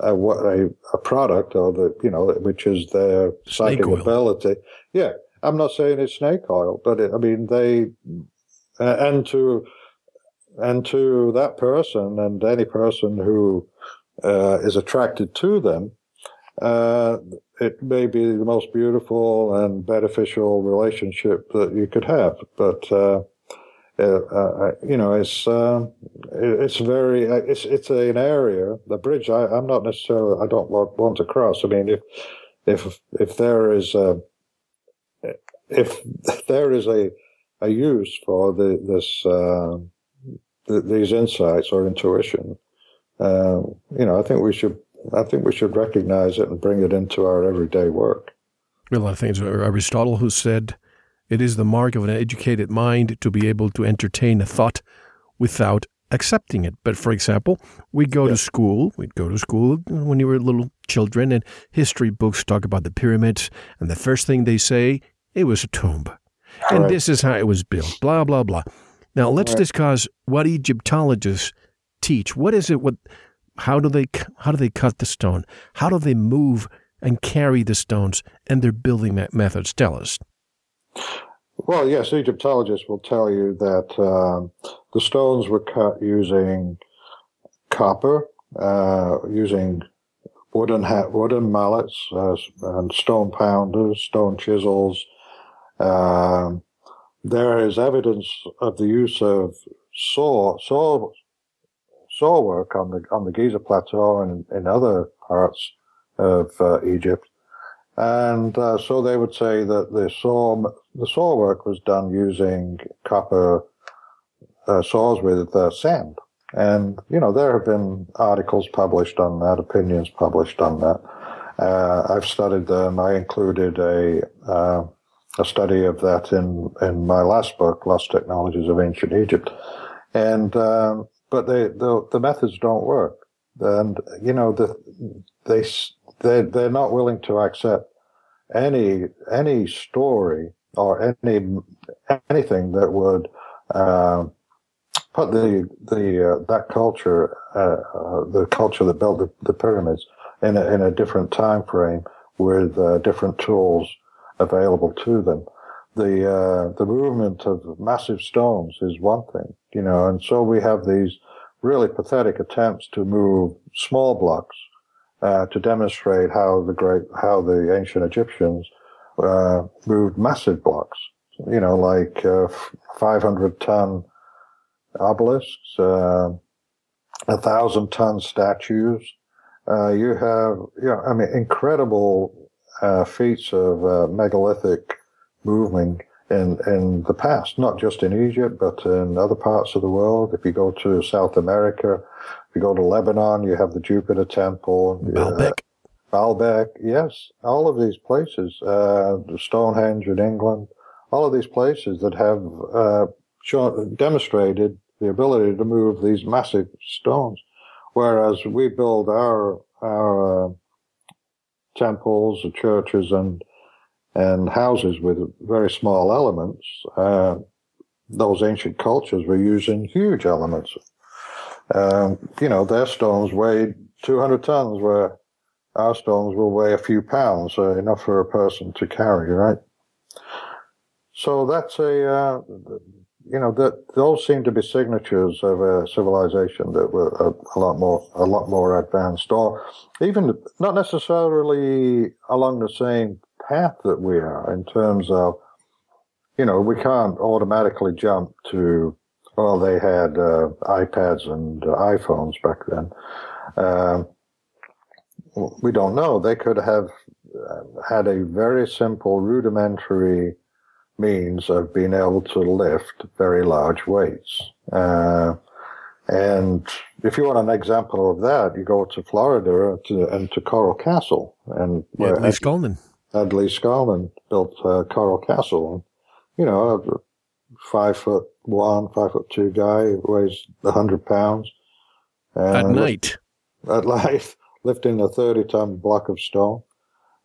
a a a product, or the you know which is their psychic ability, yeah. I'm not saying it's snake oil, but it, I mean they uh, and to. And to that person and any person who uh, is attracted to them, uh, it may be the most beautiful and beneficial relationship that you could have. But uh, uh, you know, it's uh, it's very it's it's an area, the bridge. I, I'm not necessarily I don't want, want to cross. I mean, if if if there is a, if there is a a use for the this. Uh, these insights or intuition, uh, you know, I think we should, I think we should recognize it and bring it into our everyday work. A lot of things. Aristotle, who said, it is the mark of an educated mind to be able to entertain a thought without accepting it. But for example, we go yeah. to school, we'd go to school when you were little children, and history books talk about the pyramids. And the first thing they say, it was a tomb. All and right. this is how it was built, blah, blah, blah. Now let's right. discuss what Egyptologists teach. What is it? What? How do they? How do they cut the stone? How do they move and carry the stones? And their building methods. Tell us. Well, yes, Egyptologists will tell you that uh, the stones were cut using copper, uh, using wooden ha wooden mallets uh, and stone pounders, stone chisels. Uh, There is evidence of the use of saw saw saw work on the on the Giza plateau and in other parts of uh, Egypt, and uh, so they would say that the saw the saw work was done using copper uh, saws with uh, sand, and you know there have been articles published on that, opinions published on that. Uh, I've studied them. I included a. Uh, A study of that in in my last book, Lost Technologies of Ancient Egypt, and um, but they, the the methods don't work, and you know the they they they're not willing to accept any any story or any anything that would uh, put the the uh, that culture uh, uh, the culture that built the, the pyramids in a, in a different time frame with uh, different tools available to them. The uh, the movement of massive stones is one thing, you know, and so we have these really pathetic attempts to move small blocks uh, to demonstrate how the great how the ancient Egyptians uh, moved massive blocks, you know, like uh, five hundred ton obelisks, uh, a thousand ton statues. Uh, you have, you know, I mean, incredible. Uh, feats of uh, megalithic movement in, in the past, not just in Egypt, but in other parts of the world. If you go to South America, if you go to Lebanon, you have the Jupiter Temple. Baalbek. Uh, Baalbek, yes. All of these places, uh, Stonehenge in England, all of these places that have uh, shown, demonstrated the ability to move these massive stones, whereas we build our our... Uh, temples and churches and and houses with very small elements. Uh, those ancient cultures were using huge elements. Um, you know, their stones weighed two hundred tons, where our stones will weigh a few pounds, uh, enough for a person to carry, right? So that's a, uh, you know, that those seem to be signatures of a civilization that were a, a lot more, a lot more advanced, or even not necessarily along the same path that we are in terms of, you know, we can't automatically jump to, well, they had uh, iPads and iPhones back then. Uh, we don't know. They could have had a very simple, rudimentary means of being able to lift very large weights. Uh, and if you want an example of that, you go to Florida to, and to Coral Castle. And yeah, Ed Leedskalnin. Ed Leedskalnin built uh, Coral Castle. You know, a five foot one, five foot two guy, weighs a hundred pounds. And at night. At night, lifting a thirty ton block of stone,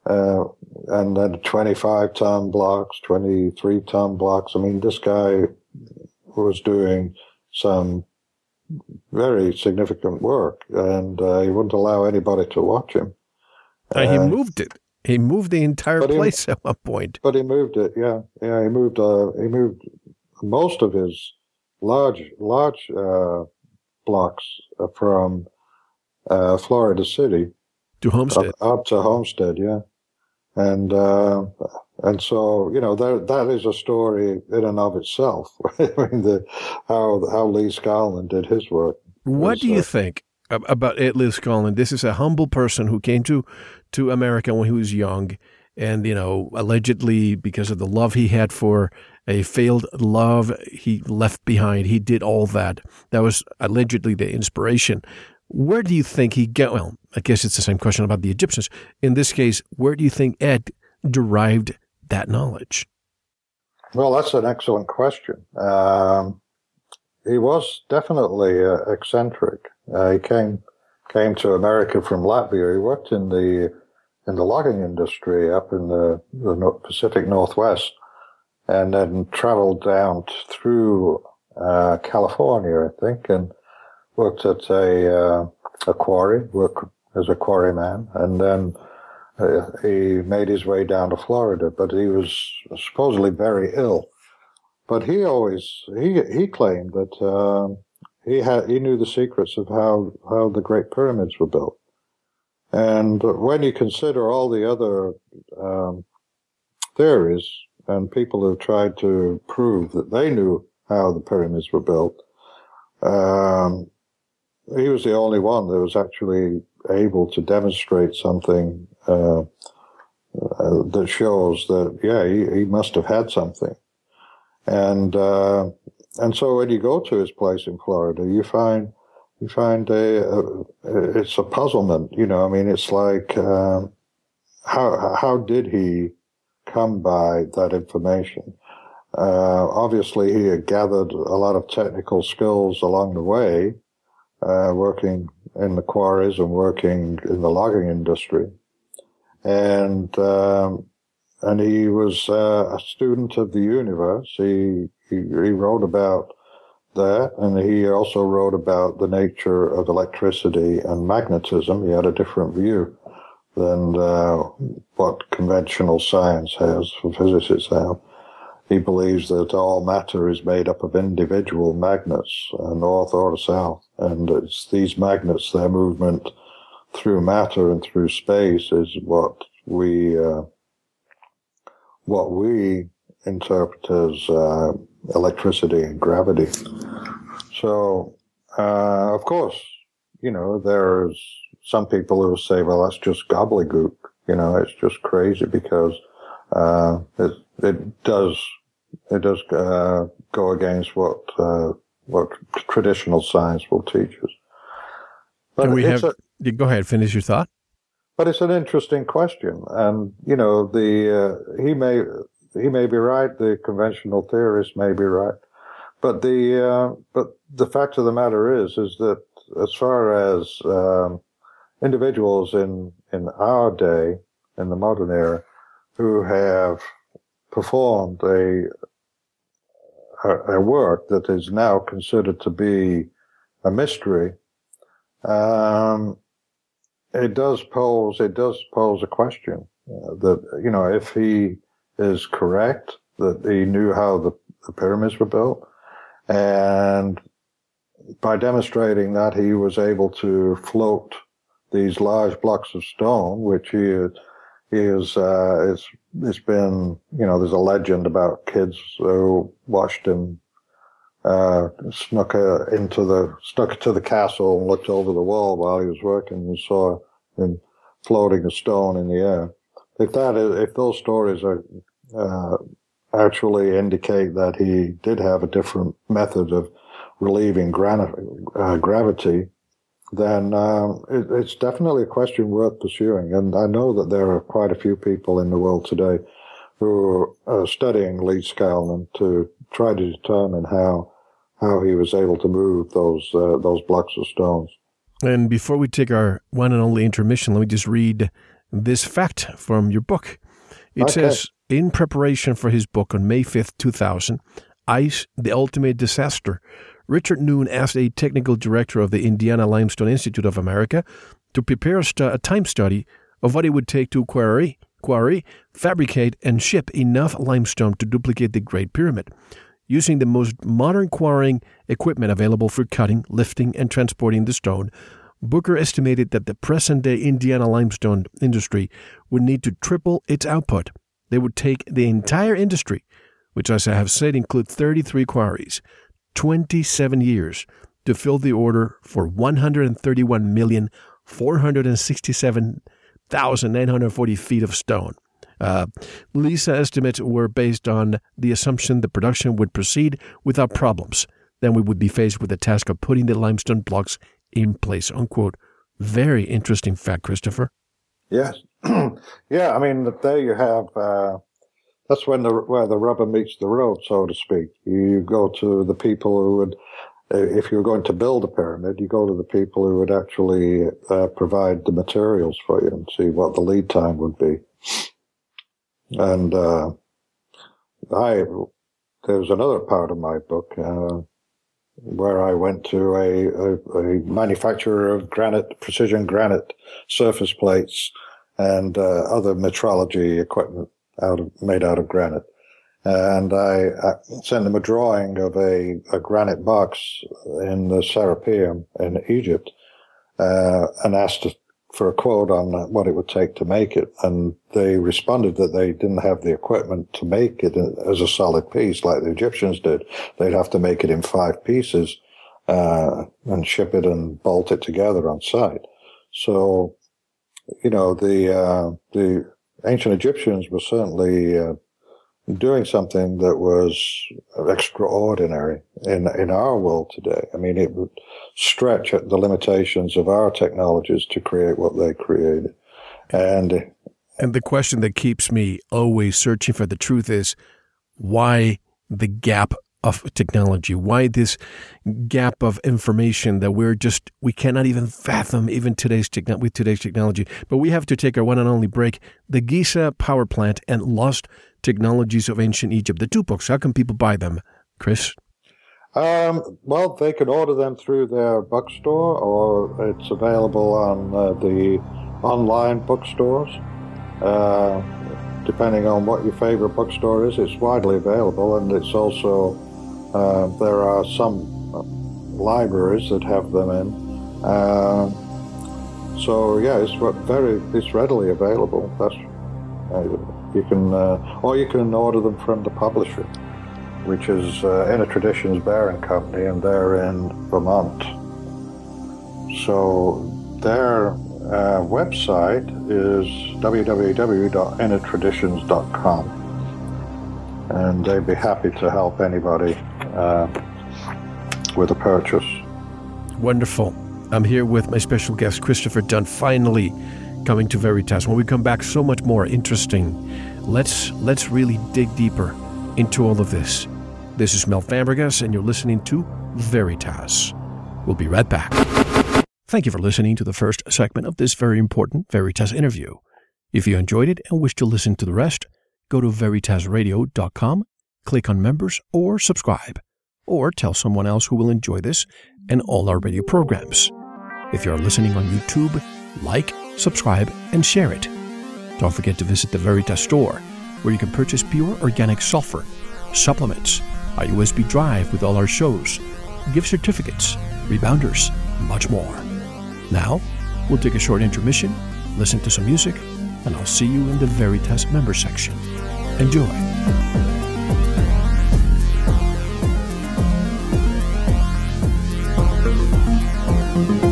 uh, and then twenty-five ton blocks, twenty-three ton blocks. I mean, this guy was doing some very significant work, and uh, he wouldn't allow anybody to watch him. Uh, he moved it. He moved the entire place he, at one point. But he moved it, yeah, yeah. He moved. Uh, he moved most of his large, large uh, blocks from uh, Florida City to Homestead, up, up to Homestead, yeah. And uh, and so you know that that is a story in and of itself. I mean, the, how how Leedskalnin did his work. What was, do you uh, think about Ed Leedskalnin? This is a humble person who came to to America when he was young, and you know, allegedly because of the love he had for a failed love he left behind, he did all that. That was allegedly the inspiration. Where do you think he got? Well, I guess it's the same question about the Egyptians. In this case, where do you think Ed derived that knowledge? Well, that's an excellent question. Um, he was definitely uh, eccentric. Uh, he came came to America from Latvia. He worked in the in the logging industry up in the, the Pacific Northwest, and then traveled down through uh, California, I think, and worked at a uh, a quarry, worked as a quarryman, and then uh, he made his way down to Florida. But he was supposedly very ill. But he always he he claimed that. Uh, He had, he knew the secrets of how, how the Great Pyramids were built. And when you consider all the other um, theories and people who tried to prove that they knew how the pyramids were built, um, he was the only one that was actually able to demonstrate something uh, uh, that shows that, yeah, he, he must have had something. And... Uh, And so when you go to his place in Florida, you find you find a, a it's a puzzlement. You know, I mean, it's like um, how how did he come by that information? Uh, obviously, he had gathered a lot of technical skills along the way, uh, working in the quarries and working in the logging industry, and um, and he was uh, a student of the universe. He He, he wrote about that, and he also wrote about the nature of electricity and magnetism. He had a different view than uh, what conventional science has, for physicists have. He believes that all matter is made up of individual magnets, uh, north or south, and it's these magnets, their movement through matter and through space, is what we uh, what we interpret as uh, electricity and gravity. So, uh, of course, you know, there's some people who say, well, that's just gobbledygook. You know, it's just crazy because, uh, it, it does, it does, uh, go against what, uh, what traditional science will teach us. But Can we have, a, go ahead, finish your thought. But it's an interesting question. And, you know, the, uh, he may, He may be right. The conventional theorists may be right, but the uh, but the fact of the matter is is that as far as um, individuals in in our day, in the modern era, who have performed a a, a work that is now considered to be a mystery, um, it does pose it does pose a question uh, that you know if he. is correct that he knew how the, the pyramids were built, and by demonstrating that he was able to float these large blocks of stone, which he is uh, it's it's been you know there's a legend about kids who watched him uh, snuck into the snuck to the castle and looked over the wall while he was working and saw him floating a stone in the air. If that is, if those stories are Uh, actually indicate that he did have a different method of relieving gra- uh, gravity, then um, it, it's definitely a question worth pursuing. And I know that there are quite a few people in the world today who are studying Leedskalnin to try to determine how how he was able to move those uh, those blocks of stones. And before we take our one and only intermission, let me just read this fact from your book. It okay. says, in preparation for his book on May fifth, two thousand, Ice, the Ultimate Disaster, Richard Noon asked a technical director of the Indiana Limestone Institute of America to prepare a time study of what it would take to quarry, quarry, fabricate, and ship enough limestone to duplicate the Great Pyramid, using the most modern quarrying equipment available for cutting, lifting, and transporting the stone. Booker estimated that the present-day Indiana limestone industry would need to triple its output. They would take the entire industry, which, as I have said, includes thirty-three quarries, twenty-seven years, to fill the order for one hundred thirty-one million, four hundred sixty-seven thousand, nine hundred forty feet of stone. Uh, Lisa estimates were based on the assumption the production would proceed without problems. Then we would be faced with the task of putting the limestone blocks in place, unquote. Very interesting fact, Christopher. Yes. Yeah, I mean, there you have, uh, that's when the where the rubber meets the road, so to speak. You, you go to the people who would, if you were going to build a pyramid, you go to the people who would actually uh, provide the materials for you and see what the lead time would be. And uh, I there's another part of my book uh, where I went to a, a, a manufacturer of granite, precision granite surface plates and uh, other metrology equipment out of, made out of granite. And I, I sent them a drawing of a, a granite box in the Serapeum in Egypt uh, and asked to for a quote on what it would take to make it. And they responded that they didn't have the equipment to make it as a solid piece like the Egyptians did. They'd have to make it in five pieces uh, and ship it and bolt it together on site. So, you know, the uh, the ancient Egyptians were certainly uh, doing something that was extraordinary in in our world today. I mean, it would stretch at the limitations of our technologies to create what they created. And and the question that keeps me always searching for the truth is, why the gap of technology? Why this gap of information that we're just, we cannot even fathom even today's techn- with today's technology? But we have to take our one and only break. The Giza Power Plant and Lost Technologies of Ancient Egypt, the two books, how can people buy them, Chris? Um, well, they can order them through their bookstore, or it's available on uh, the online bookstores. Uh, depending on what your favorite bookstore is, it's widely available, and it's also, uh, there are some libraries that have them in. Uh, so, yeah, it's very, it's readily available. That's, uh, You can, uh, or you can order them from the publisher, which is uh, Inner Traditions Bearing Company, and they're in Vermont. So their uh, website is w w w dot inner traditions dot com, and they'd be happy to help anybody uh, with a purchase. Wonderful. I'm here with my special guest, Christopher Dunn, finally coming to Veritas. When we come back, so much more interesting. Let's let's really dig deeper into all of this. This is Mel Bambergas, and you're listening to Veritas. We'll be right back. Thank you for listening to the first segment of this very important Veritas interview. If you enjoyed it and wish to listen to the rest, go to Veritas Radio dot com, click on Members, or subscribe, or tell someone else who will enjoy this and all our radio programs. If you are listening on YouTube, like, subscribe, and share it. Don't forget to visit the Veritas store, where you can purchase pure organic sulfur, supplements, a U S B drive with all our shows, gift certificates, rebounders, and much more. Now, we'll take a short intermission, listen to some music, and I'll see you in the Veritas member section. Enjoy. Thank you.